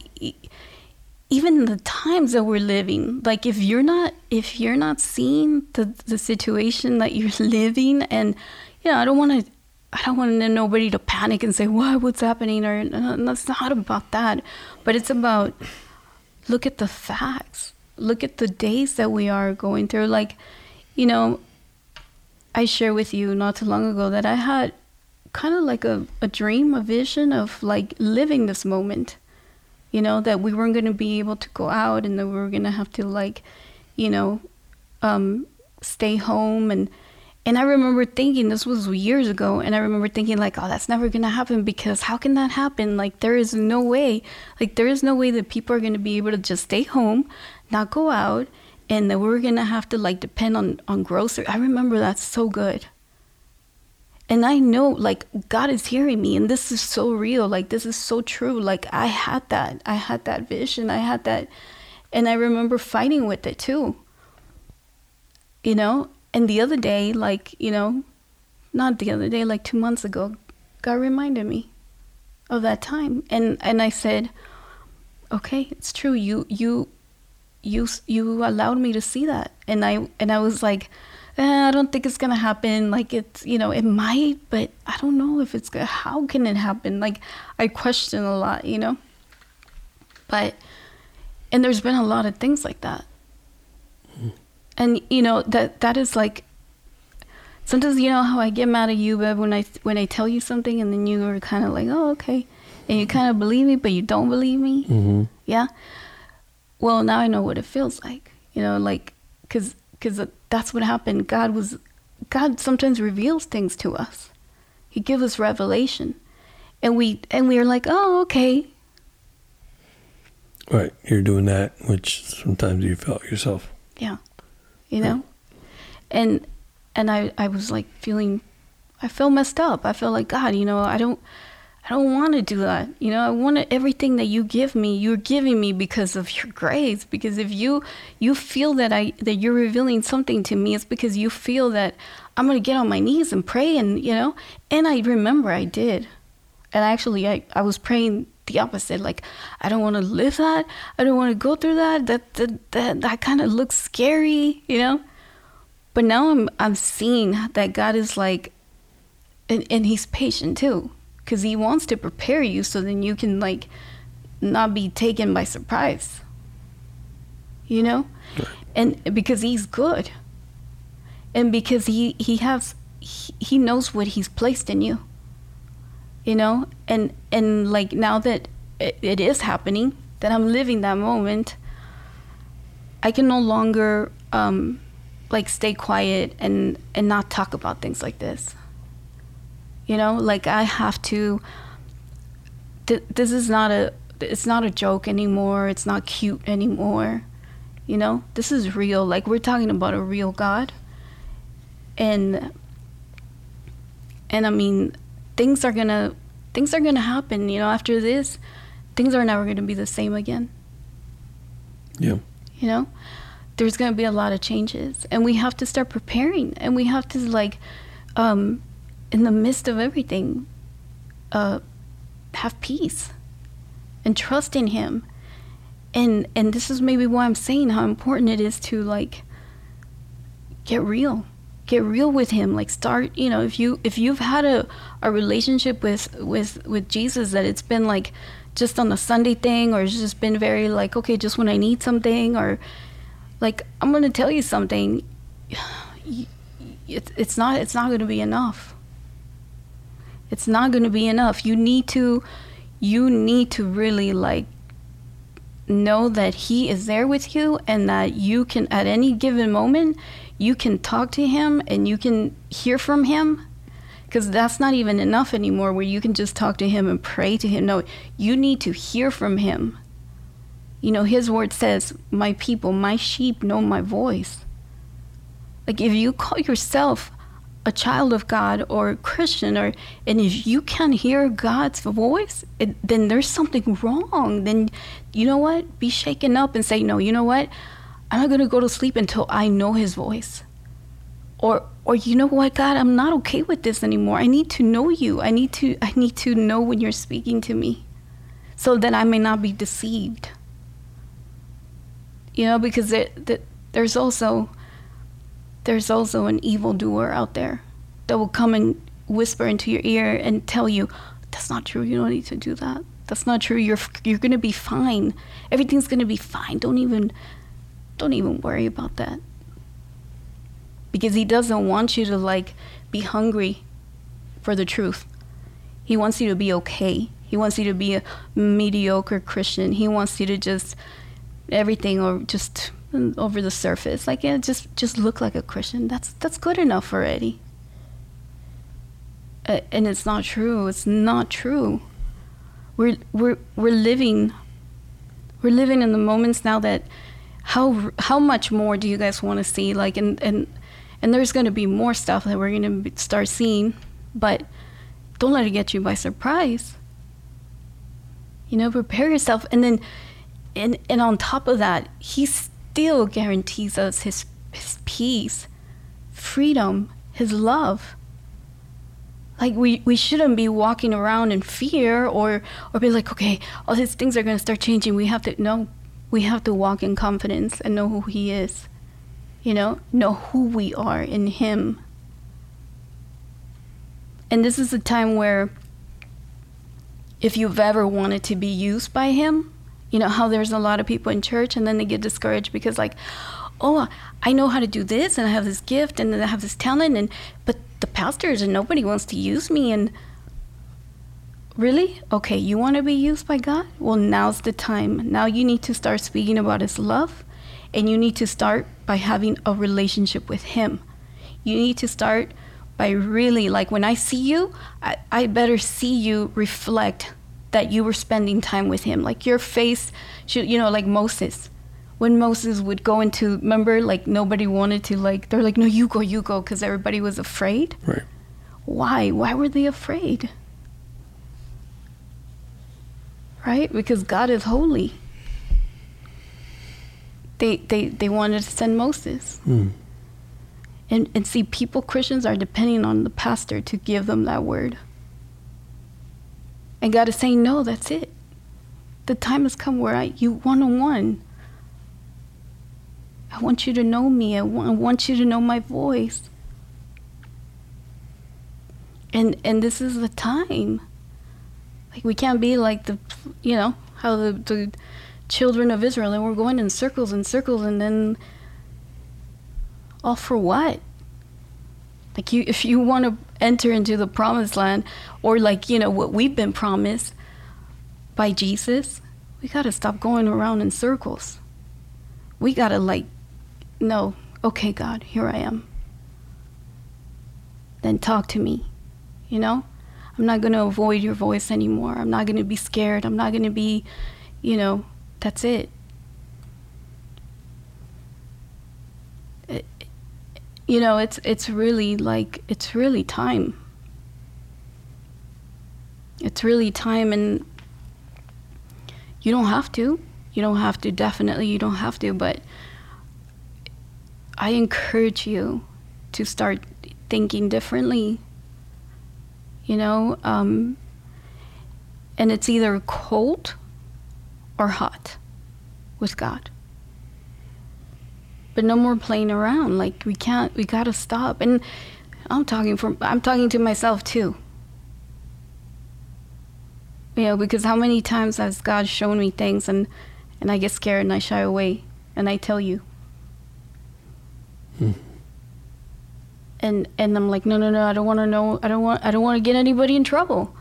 even the times that we're living, like, if you're not, if you're not seeing the, the situation that you're living, and, you know, I don't want to, I don't want nobody to panic and say, why, what's happening? Or no, it's not about that, but it's about, look at the facts. look at the days that we are going through. Like, you know, I shared with you not too long ago that I had kind of like a, a dream, a vision of like living this moment, you know, that we weren't going to be able to go out and that we were going to have to like, you know, um, stay home. And, and I remember thinking, this was years ago, and I remember thinking like, oh, that's never going to happen, because how can that happen? Like, there is no way, like there is no way that people are going to be able to just stay home, not go out, and that we're going to have to like depend on, on grocery. I remember that so good. And I know, like, God is hearing me, and this is so real. Like, this is so true. Like, I had that. I had that vision. I had that. And I remember fighting with it, too. You know? And the other day, like, you know, not the other day, like two months ago, God reminded me of that time. And and I said, okay, it's true. You you you you allowed me to see that. And I and I was like, I don't think it's going to happen. Like, it's, you know, it might, but I don't know if it's good. How can it happen? Like, I question a lot, you know, but, and there's been a lot of things like that. Mm. And, you know, that, that is like, sometimes, you know, how I get mad at you, babe, when I, when I tell you something and then you are kind of like, oh, okay. And you kind of believe me, but you don't believe me. Mm-hmm. Yeah. Well, now I know what it feels like, you know, like, cause Because that's what happened. God was, God sometimes reveals things to us. He gives us revelation, and we and we are like, oh, okay. Right, you're doing that, which sometimes you felt yourself. Yeah, you know, and and I I was like feeling, I felt messed up. I felt like, God, you know, I don't I don't want to do that. You know, I want everything that you give me, you're giving me because of your grace. Because if you you feel that I that you're revealing something to me, it's because you feel that I'm going to get on my knees and pray. And, you know, and I remember I did. And actually, I, I was praying the opposite. Like, I don't want to live that. I don't want to go through that. That that that, that kind of looks scary, you know. But now I'm, I'm seeing that God is like, and, and he's patient too. Because he wants to prepare you so then you can, like, not be taken by surprise. You know? And because he's good. And because he, he has, he, he knows what he's placed in you. You know? And, and like, now that it, it is happening, that I'm living that moment, I can no longer, um, like, stay quiet and, and not talk about things like this. You know, like I have to, th- this is not a, it's not a joke anymore. It's not cute anymore. You know, this is real. Like we're talking about a real God. And, and I mean, things are gonna, things are gonna happen. You know, after this, things are never gonna be the same again. Yeah. You know, there's gonna be a lot of changes and we have to start preparing and we have to like, um, in the midst of everything, uh, have peace and trust in him. And and this is maybe why I'm saying how important it is to like get real, get real with him. Like start, you know, if you if you've had a, a relationship with, with with Jesus that it's been like just on a Sunday thing, or it's just been very like, okay, just when I need something, or like I'm gonna tell you something, it, it's not it's not gonna be enough. It's not going to be enough. You need to, you need to really like know that he is there with you and that you can, at any given moment, you can talk to him and you can hear from him, because that's not even enough anymore where you can just talk to him and pray to him. No, you need to hear from him. You know, his word says, my people, my sheep know my voice. Like if you call yourself a child of God or a Christian, or and if you can't hear God's voice, it, then there's something wrong. Then you know what? Be shaken up and say, no, you know what? I'm not gonna go to sleep until I know his voice. Or or you know what, God, I'm not okay with this anymore. I need to know you. I need to I need to know when you're speaking to me so that I may not be deceived. You know, because there, there, there's also There's also an evildoer out there that will come and whisper into your ear and tell you, that's not true. You don't need to do that. That's not true. You're you're going to be fine. Everything's going to be fine. Don't even don't even worry about that. Because he doesn't want you to, like, be hungry for the truth. He wants you to be okay. He wants you to be a mediocre Christian. He wants you to just everything or just over the surface. Like, yeah, just, just look like a Christian. That's, that's good enough already. Uh, and it's not true. It's not true. We're, we're, we're living, we're living in the moments now that how, how much more do you guys want to see? Like, and, and, and there's going to be more stuff that we're going to start seeing, but don't let it get you by surprise. You know, prepare yourself. And then, and, and on top of that, he still guarantees us his, his peace, freedom, his love. Like, we, we shouldn't be walking around in fear or, or be like, okay, all these things are going to start changing. We have to, no, we have to walk in confidence and know who he is. You know, know who we are in him. And this is a time where if you've ever wanted to be used by him, you know how there's a lot of people in church and then they get discouraged because like, oh, I know how to do this and I have this gift and then I have this talent, and but the pastors and nobody wants to use me. And really? Okay, you want to be used by God? Well, now's the time. Now you need to start speaking about his love, and you need to start by having a relationship with him. You need to start by really, like, when I see you, I, I better see you reflect that you were spending time with him. Like, your face should, you know, like Moses. When Moses would go into, remember, like, nobody wanted to, like, they're like, no, you go, you go, because everybody was afraid. Right. Why? Why were they afraid? Right? Because God is holy. They they, they wanted to send Moses. Mm. And and see, people, Christians are depending on the pastor to give them that word. And God is saying, no, that's it. The time has come where I, you one-on-one. I want you to know me. I want, I want you to know my voice. And and this is the time. Like, we can't be like the, you know, how the, the children of Israel, and we're going in circles and circles, and then all for what? Like, you, if you want to enter into the promised land, or like, you know, what we've been promised by Jesus, we got to stop going around in circles. We got to like, no, okay, God, here I am. Then talk to me, you know? I'm not going to avoid your voice anymore. I'm not going to be scared. I'm not going to be, you know, that's it. You know, it's it's really like, it's really time. It's really time, and you don't have to. You don't have to, definitely, you don't have to, but I encourage you to start thinking differently, you know? Um, and it's either cold or hot with God. But no more playing around. Like, we can't, we gotta stop. And I'm talking from, I'm talking to myself too. You know, because how many times has God shown me things, and, and I get scared and I shy away and I tell you. Hmm. And and I'm like, no, no, no, I don't wanna know, I don't want, I don't wanna get anybody in trouble.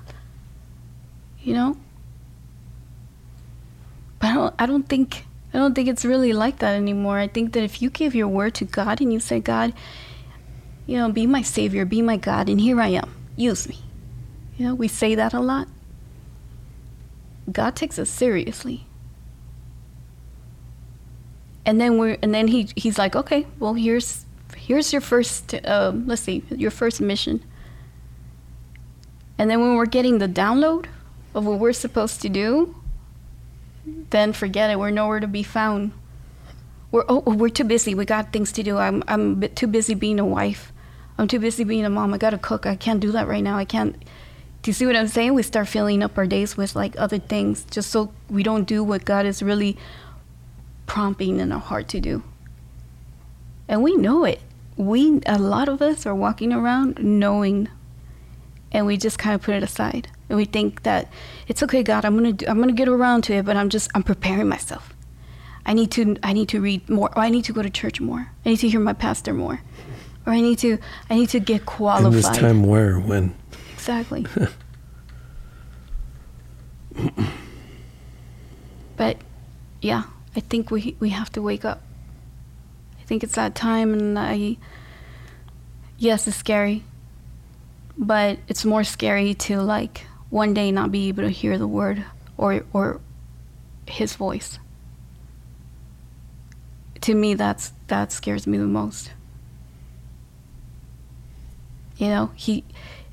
You know? But I don't, I don't think, I don't think it's really like that anymore. I think that if you give your word to God and you say, God, you know, be my savior, be my God, and here I am, use me. You know, we say that a lot. God takes us seriously. And then we're, and then he he's like, okay, well, here's here's your first, uh, let's see, your first mission. And then when we're getting the download of what we're supposed to do, then forget it. We're nowhere to be found. We're oh, we're too busy. We got things to do. I'm I'm a bit too busy being a wife. I'm too busy being a mom. I gotta cook. I can't do that right now. I can't. Do you see what I'm saying? We start filling up our days with like other things, just so we don't do what God is really prompting in our heart to do. And we know it. We a lot of us are walking around knowing, and we just kind of put it aside. And we think that it's okay, God, I'm gonna do, I'm gonna get around to it, but I'm just I'm preparing myself. I need to I need to read more, or I need to go to church more. I need to hear my pastor more, or I need to I need to get qualified. In this time where, when? Exactly. But yeah, I think we we have to wake up. I think it's that time, and I. Yes, it's scary, but it's more scary to like one day not be able to hear the word or or his voice. To me, that's that scares me the most. You know, he,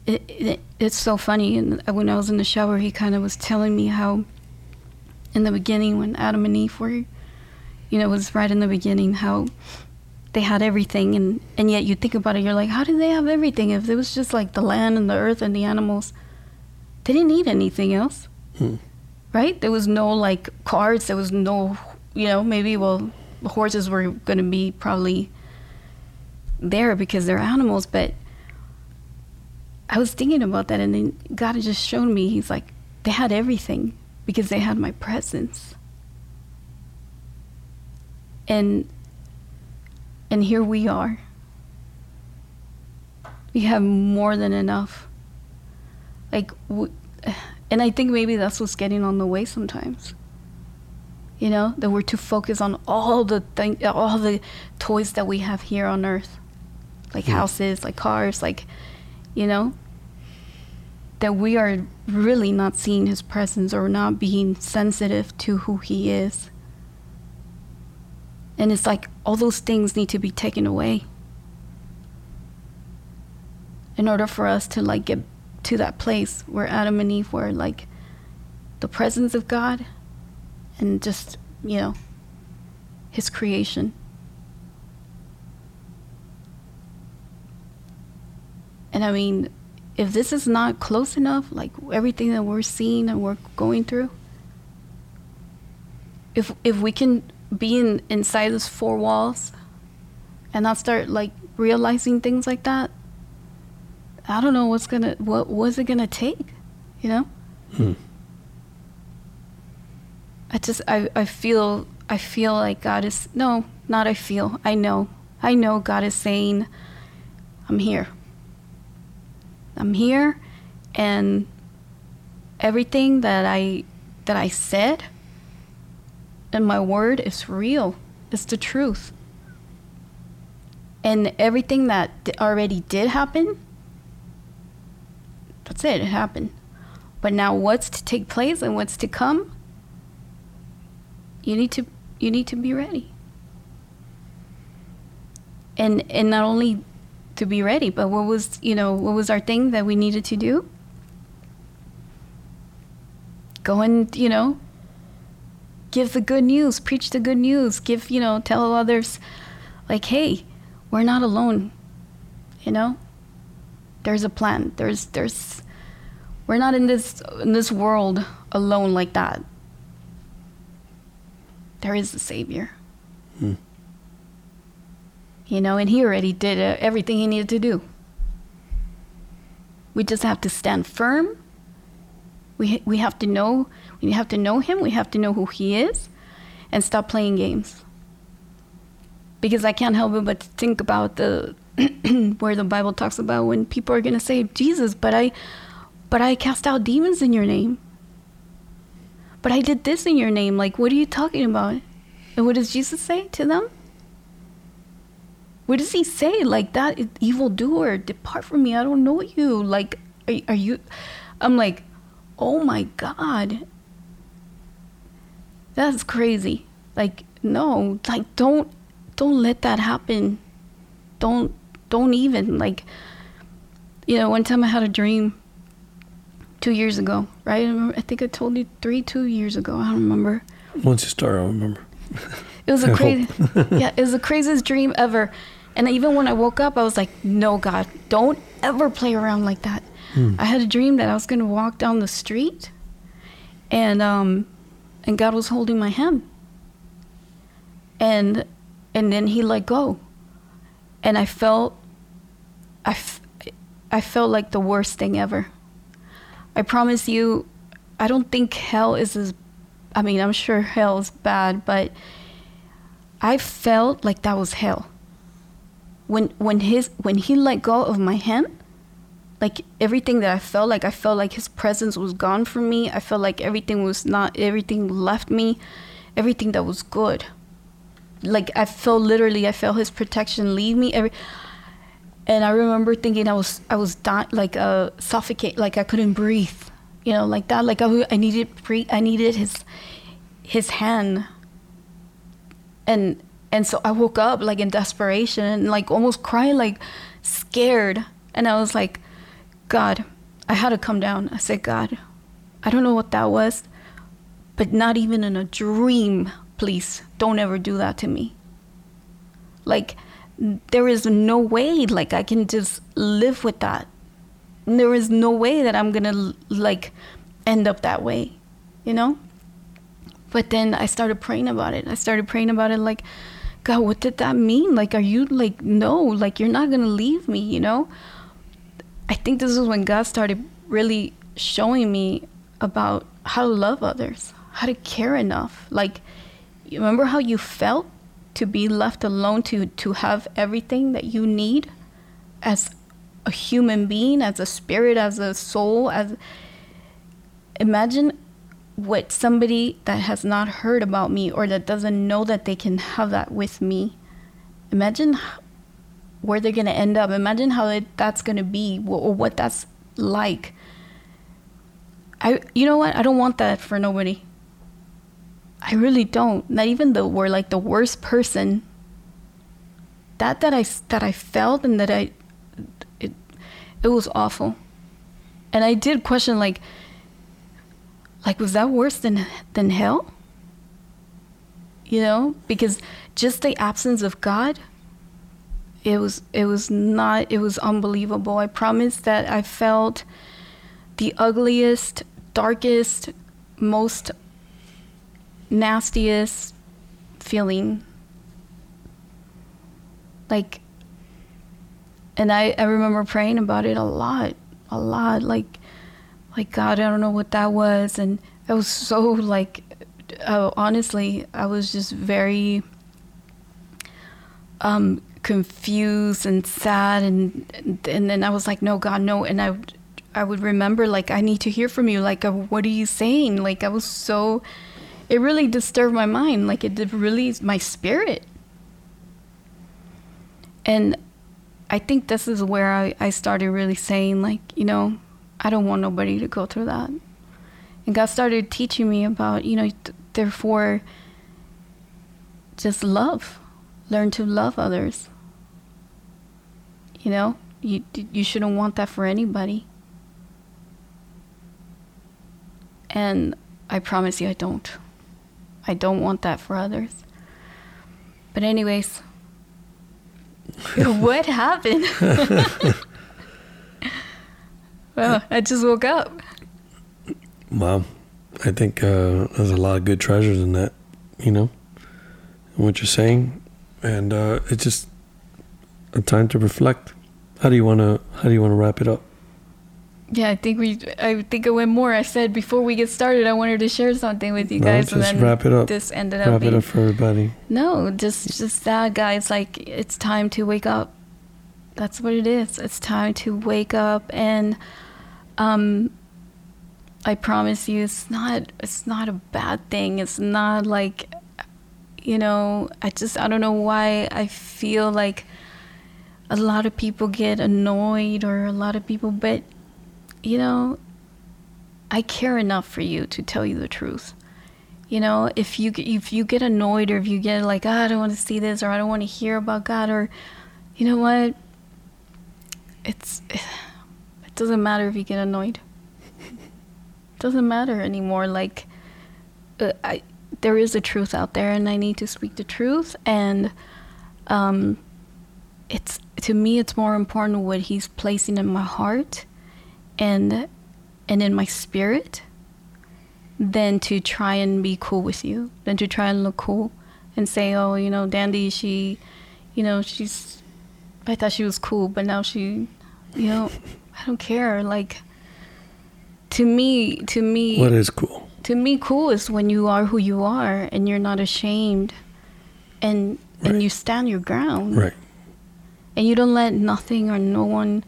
it, it, it's so funny. And when I was in the shower, he kind of was telling me how, in the beginning, when Adam and Eve were, you know, it was right in the beginning, how they had everything, and and yet you think about it, you're like, how did they have everything if it was just like the land and the earth and the animals? They didn't need anything else, hmm. right? There was no like cars. There was no, you know, maybe well. Horses were going to be probably there because they're animals, but I was thinking about that, and then God had just shown me, he's like, they had everything because they had my presence. And and here we are. We have more than enough. Like, and I think maybe that's what's getting on the way sometimes. You know, that we're too focused on all the thing, all the toys that we have here on earth, like yeah. houses, like cars, like, you know, that we are really not seeing his presence or not being sensitive to who he is. And it's like all those things need to be taken away in order for us to like get to that place where Adam and Eve were, like the presence of God. And just, you know, his creation. And I mean, if this is not close enough, like everything that we're seeing and we're going through, if if we can be in, inside those four walls and not start like realizing things like that, I don't know what's gonna what was it gonna take, you know? Hmm. I just, I, I feel, I feel like God is, no, not I feel, I know. I know God is saying, I'm here. I'm here, and everything that I, that I said in my word is real. It's the truth. And everything that already did happen, that's it, it happened. But now what's to take place and what's to come? You need to you need to be ready. And and not only to be ready, but what was, you know, what was our thing that we needed to do? Go and, you know, give the good news, preach the good news, give, you know, tell others like, hey, we're not alone. You know? There's a plan. There's there's we're not in this in this world alone like that. There is a Savior. Hmm. You know, and he already did everything he needed to do. We just have to stand firm. We we have to know, we have to know him, we have to know who he is, and stop playing games. Because I can't help but think about the where the Bible talks about when people are going to say, Jesus, but I but I cast out demons in your name. But I did this in your name. Like, what are you talking about? And what does Jesus say to them? What does he say? Like, that evildoer, depart from me. I don't know you. Like, are, are you? I'm like, oh my God. That's crazy. Like, no, like, don't, don't let that happen. Don't, don't even like, you know, one time I had a dream. Two years ago, right? I, remember, I think I told you three, two years ago. I don't remember. Once you start, I'll remember. It was a crazy, yeah, it was the craziest dream ever. And even when I woke up, I was like, no, God, don't ever play around like that. Hmm. I had a dream that I was going to walk down the street, and um, and God was holding my hand. And and then he let go. And I felt, I, f- I felt like the worst thing ever. I promise you, I don't think hell is as, I mean, I'm sure hell is bad, but I felt like that was hell. When when his when he let go of my hand, like everything that I felt like, I felt like his presence was gone from me. I felt like everything was not, everything left me, everything that was good. Like I felt literally, I felt his protection leave me. Every, and I remember thinking I was I was dying, like uh, suffocate, like I couldn't breathe, you know, like that. Like I I needed pre, I needed his his hand. And and so I woke up like in desperation and like almost crying, like scared. And I was like, God, I had to come down. I said, God, I don't know what that was, but not even in a dream, please don't ever do that to me. Like there is no way like I can just live with that. There is no way that I'm gonna like end up that way, you know? But then I started praying about it. I started praying about it like, God, what did that mean? Like, are you like, no, like you're not going to leave me, you know? I think this is when God started really showing me about how to love others, how to care enough. Like, you remember how you felt to be left alone, to, to have everything that you need as a human being, as a spirit, as a soul, as imagine what somebody that has not heard about me or that doesn't know that they can have that with me, imagine where they're going to end up. Imagine how it, that's going to be or what that's like. I, you know what? I don't want that for nobody. I really don't. Not even though we're like the worst person. That, that I, that I felt and that I, it, it was awful. And I did question like, Like, was that worse than than hell? You know, because just the absence of God, it was it was not, it was unbelievable. I promise that I felt the ugliest, darkest, most nastiest feeling. Like, and I, I remember praying about it a lot, a lot, like, Like, God, I don't know what that was. And I was so, like, uh, honestly, I was just very um, confused and sad. And and then I was like, no, God, no. And I, I would remember, like, I need to hear from you. Like, uh, what are you saying? Like, I was so, it really disturbed my mind. Like, it did really my spirit. And I think this is where I, I started really saying, like, you know, I don't want nobody to go through that. And God started teaching me about, you know, th- therefore, just love. Learn to love others. You know, you you shouldn't want that for anybody. And I promise you, I don't. I don't want that for others. But anyways, what happened? Well, I just woke up. Wow. I think uh, there's a lot of good treasures in that, you know, in what you're saying. And uh, it's just a time to reflect. How do you want to, how do you want to wrap it up? Yeah, I think we, I think I went more. I said before we get started, I wanted to share something with you no, guys. Just and then wrap it up. This ended wrap up being, it up for everybody. No, just, just that, guys. Like, it's time to wake up. That's what it is. It's time to wake up, and um, I promise you, it's not. It's not a bad thing. It's not like, you know. I just. I don't know why I feel like a lot of people get annoyed, or a lot of people. But you know, I care enough for you to tell you the truth. You know, if you if you get annoyed, or if you get like, oh, I don't want to see this, or I don't want to hear about God, or you know what. It's, it doesn't matter if you get annoyed. It doesn't matter anymore. Like, uh, I, there is a truth out there, and I need to speak the truth. And um, it's to me, it's more important what He's placing in my heart and and in my spirit than to try and be cool with you, than to try and look cool and say, oh, you know, Dandy, she, you know, she's. I thought she was cool, but now she, you know, I don't care. Like, to me, to me. What is cool? To me, cool is when you are who you are and you're not ashamed and right. and you stand your ground. Right. And you don't let nothing or no one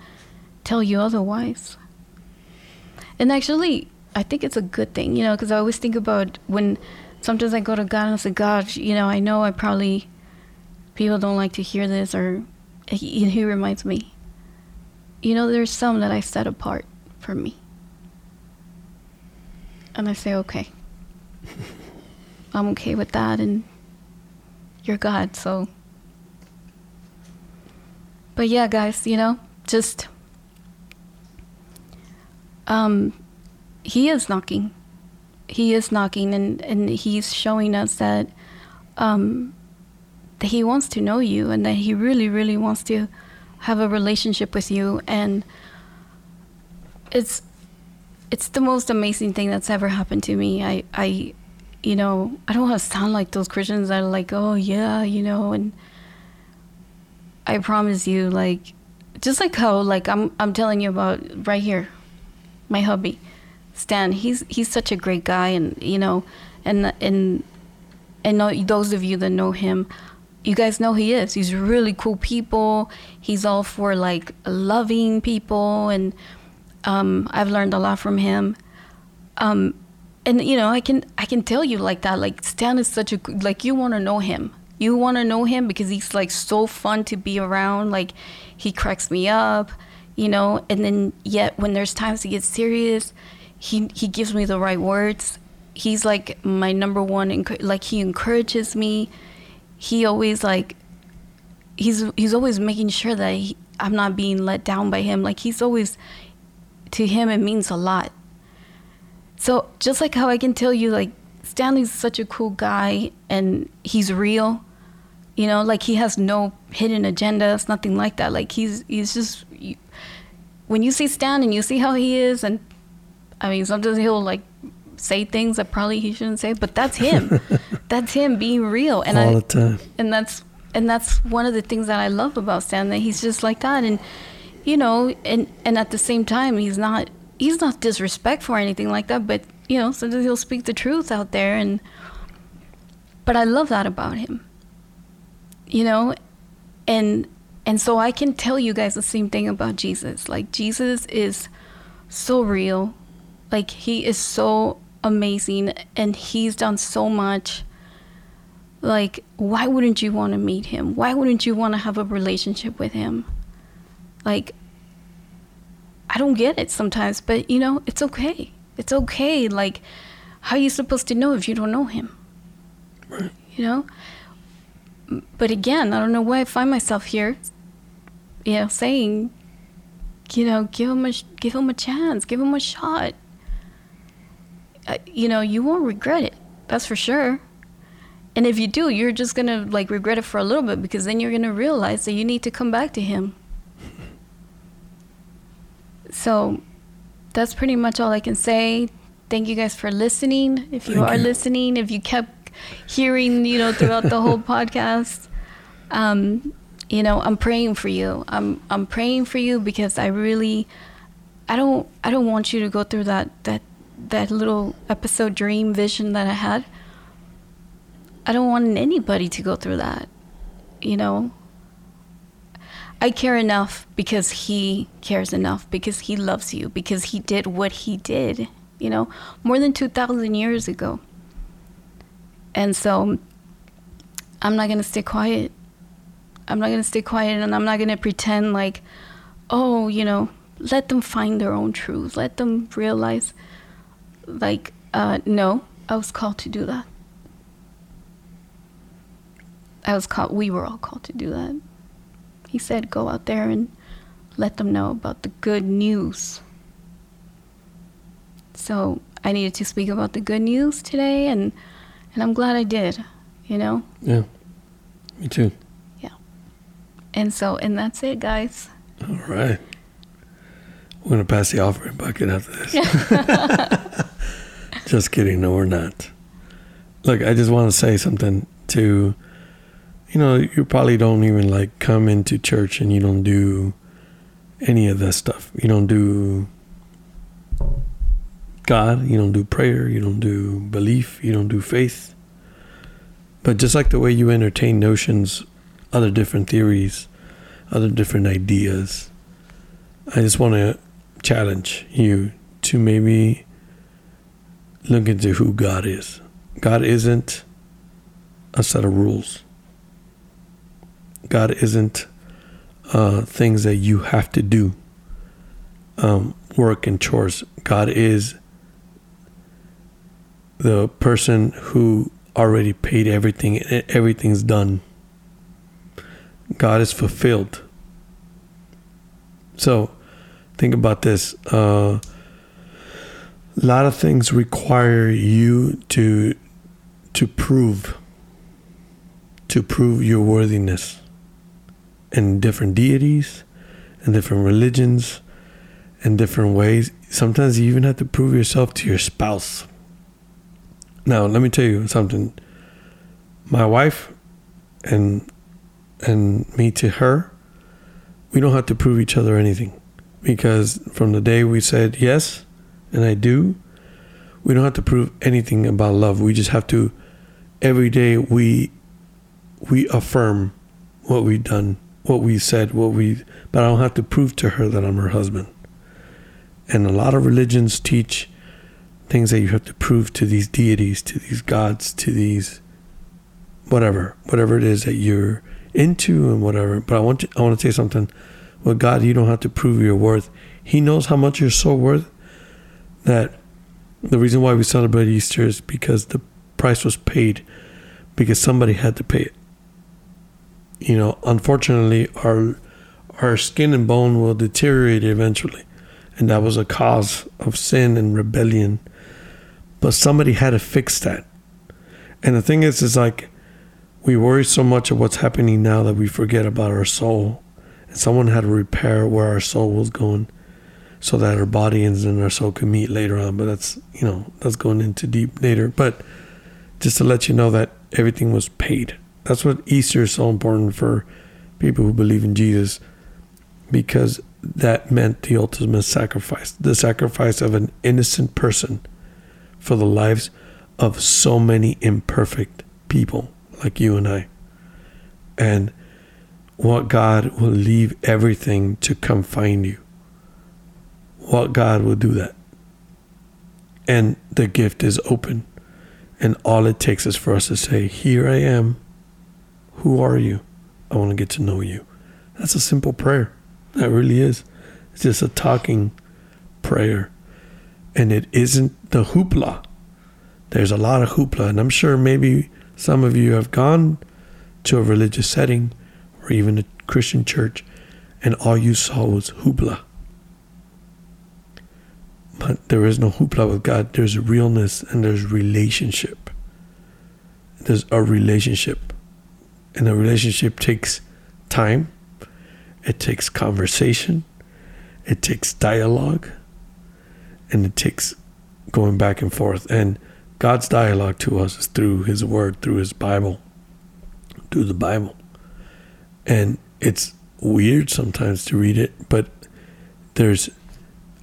tell you otherwise. And actually, I think it's a good thing, you know, because I always think about when sometimes I go to God and I say, God, you know, I know I probably, people don't like to hear this, or he, he reminds me, you know, there's some that I set apart for me. And I say, okay, I'm okay with that, and you're God, so. But yeah, guys, you know, just, um, he is knocking. He is knocking, and, and he's showing us that, um, that he wants to know you, and that he really, really wants to have a relationship with you. And it's, it's the most amazing thing that's ever happened to me. I, I, you know, I don't want to sound like those Christians that are like, oh yeah, you know, and I promise you, like, just like how, like, I'm I'm telling you about right here, my hubby, Stan. He's he's such a great guy, and you know, and and and those of you that know him, you guys know he is. He's really cool people. He's all for like loving people, and um, I've learned a lot from him. Um, and you know, I can I can tell you like that. Like Stan is such a like you want to know him. You want to know him because he's like so fun to be around. Like he cracks me up, you know, and then yet when there's times he gets serious, he he gives me the right words. He's like my number one, like he encourages me. He always like, he's he's always making sure that he, I'm not being let down by him. Like he's always, to him it means a lot. So just like how I can tell you like, Stanley's such a cool guy, and he's real, you know, like he has no hidden agendas, nothing like that. Like he's he's just, you, when you see Stan and you see how he is, and I mean, sometimes he'll like say things that probably he shouldn't say, but that's him. That's him being real. And all I, the time. And that's, and that's one of the things that I love about Stan, that he's just like that. And, you know, and, and at the same time, he's not, he's not disrespectful or anything like that, but you know, sometimes he'll speak the truth out there, and but I love that about him. You know, and and so I can tell you guys the same thing about Jesus. Like Jesus is so real. Like he is so amazing, and he's done so much. Like why wouldn't you want to meet him? Why wouldn't you want to have a relationship with him? Like I don't get it sometimes, but you know, it's okay. It's okay. Like, how are you supposed to know if you don't know him? Right. You know? But again, I don't know why I find myself here, you know, saying, you know, give him a, give him a chance, give him a shot. Uh, you know, you won't regret it. That's for sure. And if you do, you're just going to, like, regret it for a little bit, because then you're going to realize that you need to come back to him. So... that's pretty much all I can say. Thank you guys for listening. If you Thank are you. listening, if you kept hearing, you know, throughout the whole podcast, um, you know, I'm praying for you. I'm I'm praying for you, because I really, I don't I don't want you to go through that that that little episode dream vision that I had. I don't want anybody to go through that, you know. I care enough because he cares enough, because he loves you, because he did what he did, you know, more than two thousand years ago. And so I'm not going to stay quiet. I'm not going to stay quiet, and I'm not going to pretend like, oh, you know, let them find their own truth. Let them realize, like, uh, no, I was called to do that. I was called, we were all called to do that. He said, go out there and let them know about the good news. So I needed to speak about the good news today, and and I'm glad I did, you know? Yeah, me too. Yeah. And so, and that's it, guys. All right. We're going to pass the offering bucket after this. Just kidding. No, we're not. Look, I just want to say something to... you know, you probably don't even like come into church, and you don't do any of that stuff. You don't do God. You don't do prayer. You don't do belief. You don't do faith. But just like the way you entertain notions, other different theories, other different ideas, I just want to challenge you to maybe look into who God is. God isn't a set of rules. God isn't uh, things that you have to do, um, work and chores. God is the person who already paid everything. Everything's done. God is fulfilled. So think about this. Uh, a lot of things require you to to prove to prove your worthiness, in different deities and different religions and different ways. Sometimes you even have to prove yourself to your spouse. Now, let me tell you something. My wife and and me to her, we don't have to prove each other anything, because from the day we said yes, and I do, we don't have to prove anything about love. We just have to, every day we we affirm what we've done, what we said, what we, but I don't have to prove to her that I'm her husband. And a lot of religions teach things that you have to prove to these deities, to these gods, to these whatever, whatever it is that you're into and whatever. But I want to, I want to say something. Well, God, you don't have to prove your worth. He knows how much you're so worth that the reason why we celebrate Easter is because the price was paid, because somebody had to pay it. You know, unfortunately, our our skin and bone will deteriorate eventually. And that was a cause of sin and rebellion. But somebody had to fix that. And the thing is, is like, we worry so much of what's happening now that we forget about our soul. And someone had to repair where our soul was going so that our body and our soul could meet later on. But that's, you know, that's going into deep later. But just to let you know that everything was paid. That's what Easter is so important for people who believe in Jesus, because that meant the ultimate sacrifice, the sacrifice of an innocent person for the lives of so many imperfect people like you and I. And what God will leave everything to come find you. What God will do that. And the gift is open. And all it takes is for us to say, here I am. Who are you? I want to get to know you. That's a simple prayer. That really is. It's just a talking prayer. And it isn't the hoopla. There's a lot of hoopla. And I'm sure maybe some of you have gone to a religious setting or even a Christian church and all you saw was hoopla. But there is no hoopla with God. There's realness and there's relationship. There's a relationship. And a relationship takes time. It takes conversation, it takes dialogue, and it takes going back and forth. And God's dialogue to us is through his word, through his Bible, through the Bible. And it's weird sometimes to read it, but there's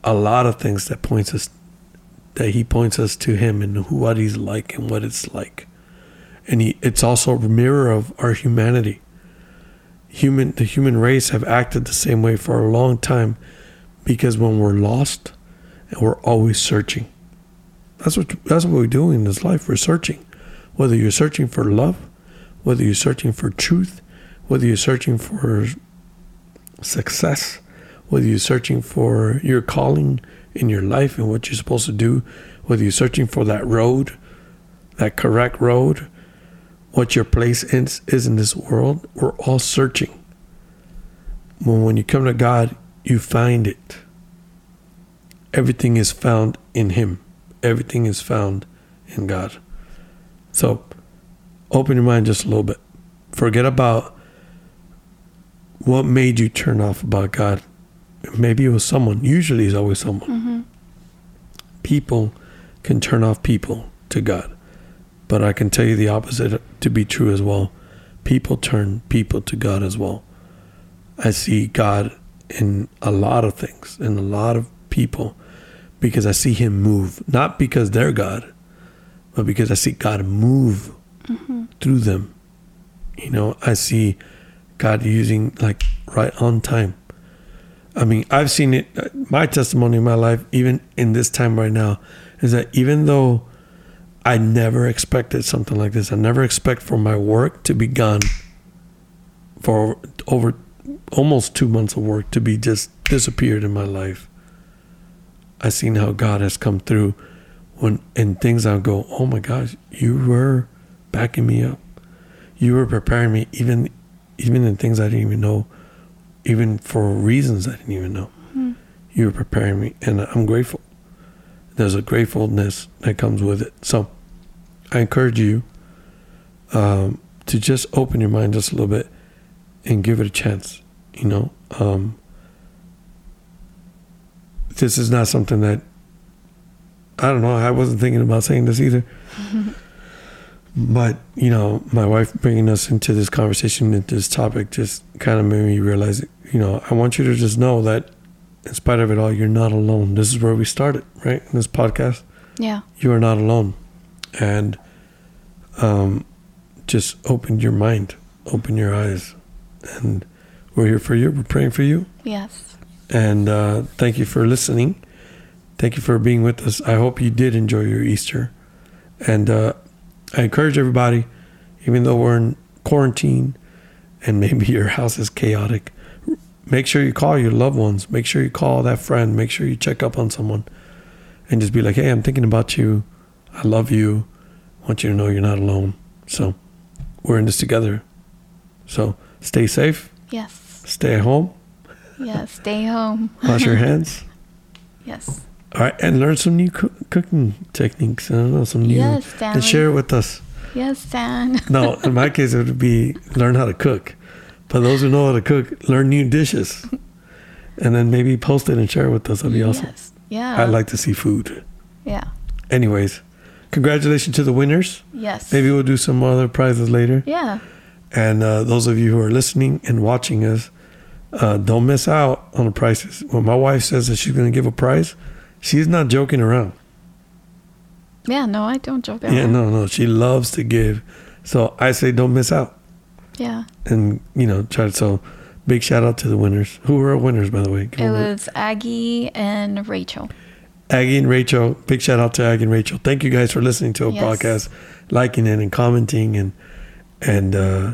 a lot of things that points us, that he points us to him and who, what he's like and what it's like. And he, it's also a mirror of our humanity. Human, the human race have acted the same way for a long time, because when we're lost, and we're always searching. That's what that's what we're doing in this life. We're searching. Whether you're searching for love, whether you're searching for truth, whether you're searching for success, whether you're searching for your calling in your life and what you're supposed to do, whether you're searching for that road, that correct road, what your place is, is in this world. We're all searching. When, when you come to God, you find it. Everything is found in him. Everything is found in God. So open your mind just a little bit. Forget about what made you turn off about God. Maybe it was someone. Usually it's always someone. Mm-hmm. People can turn off people to God. But I can tell you the opposite to be true as well. People turn people to God as well. I see God in a lot of things, in a lot of people, because I see him move. Not because they're God, but because I see God move mm-hmm. through them. You know, I see God using like right on time. I mean, I've seen it. My testimony in my life, even in this time right now, is that even though I never expected something like this, I never expect for my work to be gone, for over almost two months of work to be just disappeared in my life. I've seen how God has come through when in things I go, oh my gosh, you were backing me up. You were preparing me even even in things I didn't even know, even for reasons I didn't even know. Mm-hmm. You were preparing me, and I'm grateful. There's a gratefulness that comes with it. So I encourage you um, to just open your mind just a little bit and give it a chance, you know. Um, this is not something that, I don't know, I wasn't thinking about saying this either. But, you know, my wife bringing us into this conversation, into this topic, just kind of made me realize that, you know, I want you to just know that in spite of it all, you're not alone. This is where we started, right? In this podcast. Yeah. You are not alone. And um, just open your mind, open your eyes. And we're here for you. We're praying for you. Yes. And uh, thank you for listening. Thank you for being with us. I hope you did enjoy your Easter. And uh, I encourage everybody, even though we're in quarantine and maybe your house is chaotic, make sure you call your loved ones. Make sure you call that friend. Make sure you check up on someone and just be like, hey, I'm thinking about you. I love you. I want you to know you're not alone. So we're in this together. So stay safe. Yes. Stay at home. Yes, stay home. Wash your hands. Yes. All right. And learn some new co- cooking techniques. I don't know, some new. Yes, Dan. And share it with us. Yes, Dan. No, in my case, it would be learn how to cook. For those who know how to cook, learn new dishes. And then maybe post it and share it with us. That'd be awesome. Yes. Yeah. I'd like to see food. Yeah. Anyways, congratulations to the winners. Yes. Maybe we'll do some other prizes later. Yeah. And uh, those of you who are listening and watching us, uh, don't miss out on the prizes. When my wife says that she's going to give a prize, she's not joking around. Yeah, no, I don't joke around. Yeah, no, no. She loves to give. So I say don't miss out. Yeah. And, you know, try to, so big shout out to the winners. Who were our winners, by the way? Come it was it. Aggie and Rachel. Aggie and Rachel. Big shout out to Aggie and Rachel. Thank you guys for listening to our yes. podcast, liking it and commenting and and uh,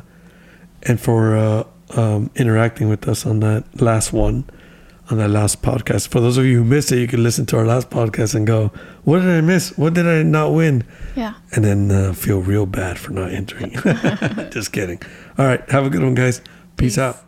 and for uh, um, interacting with us on that last one, on that last podcast. For those of you who missed it, you can listen to our last podcast and go, what did I miss? What did I not win? Yeah. And then uh, feel real bad for not entering. Just kidding. All right. Have a good one, guys. Peace, Peace. out.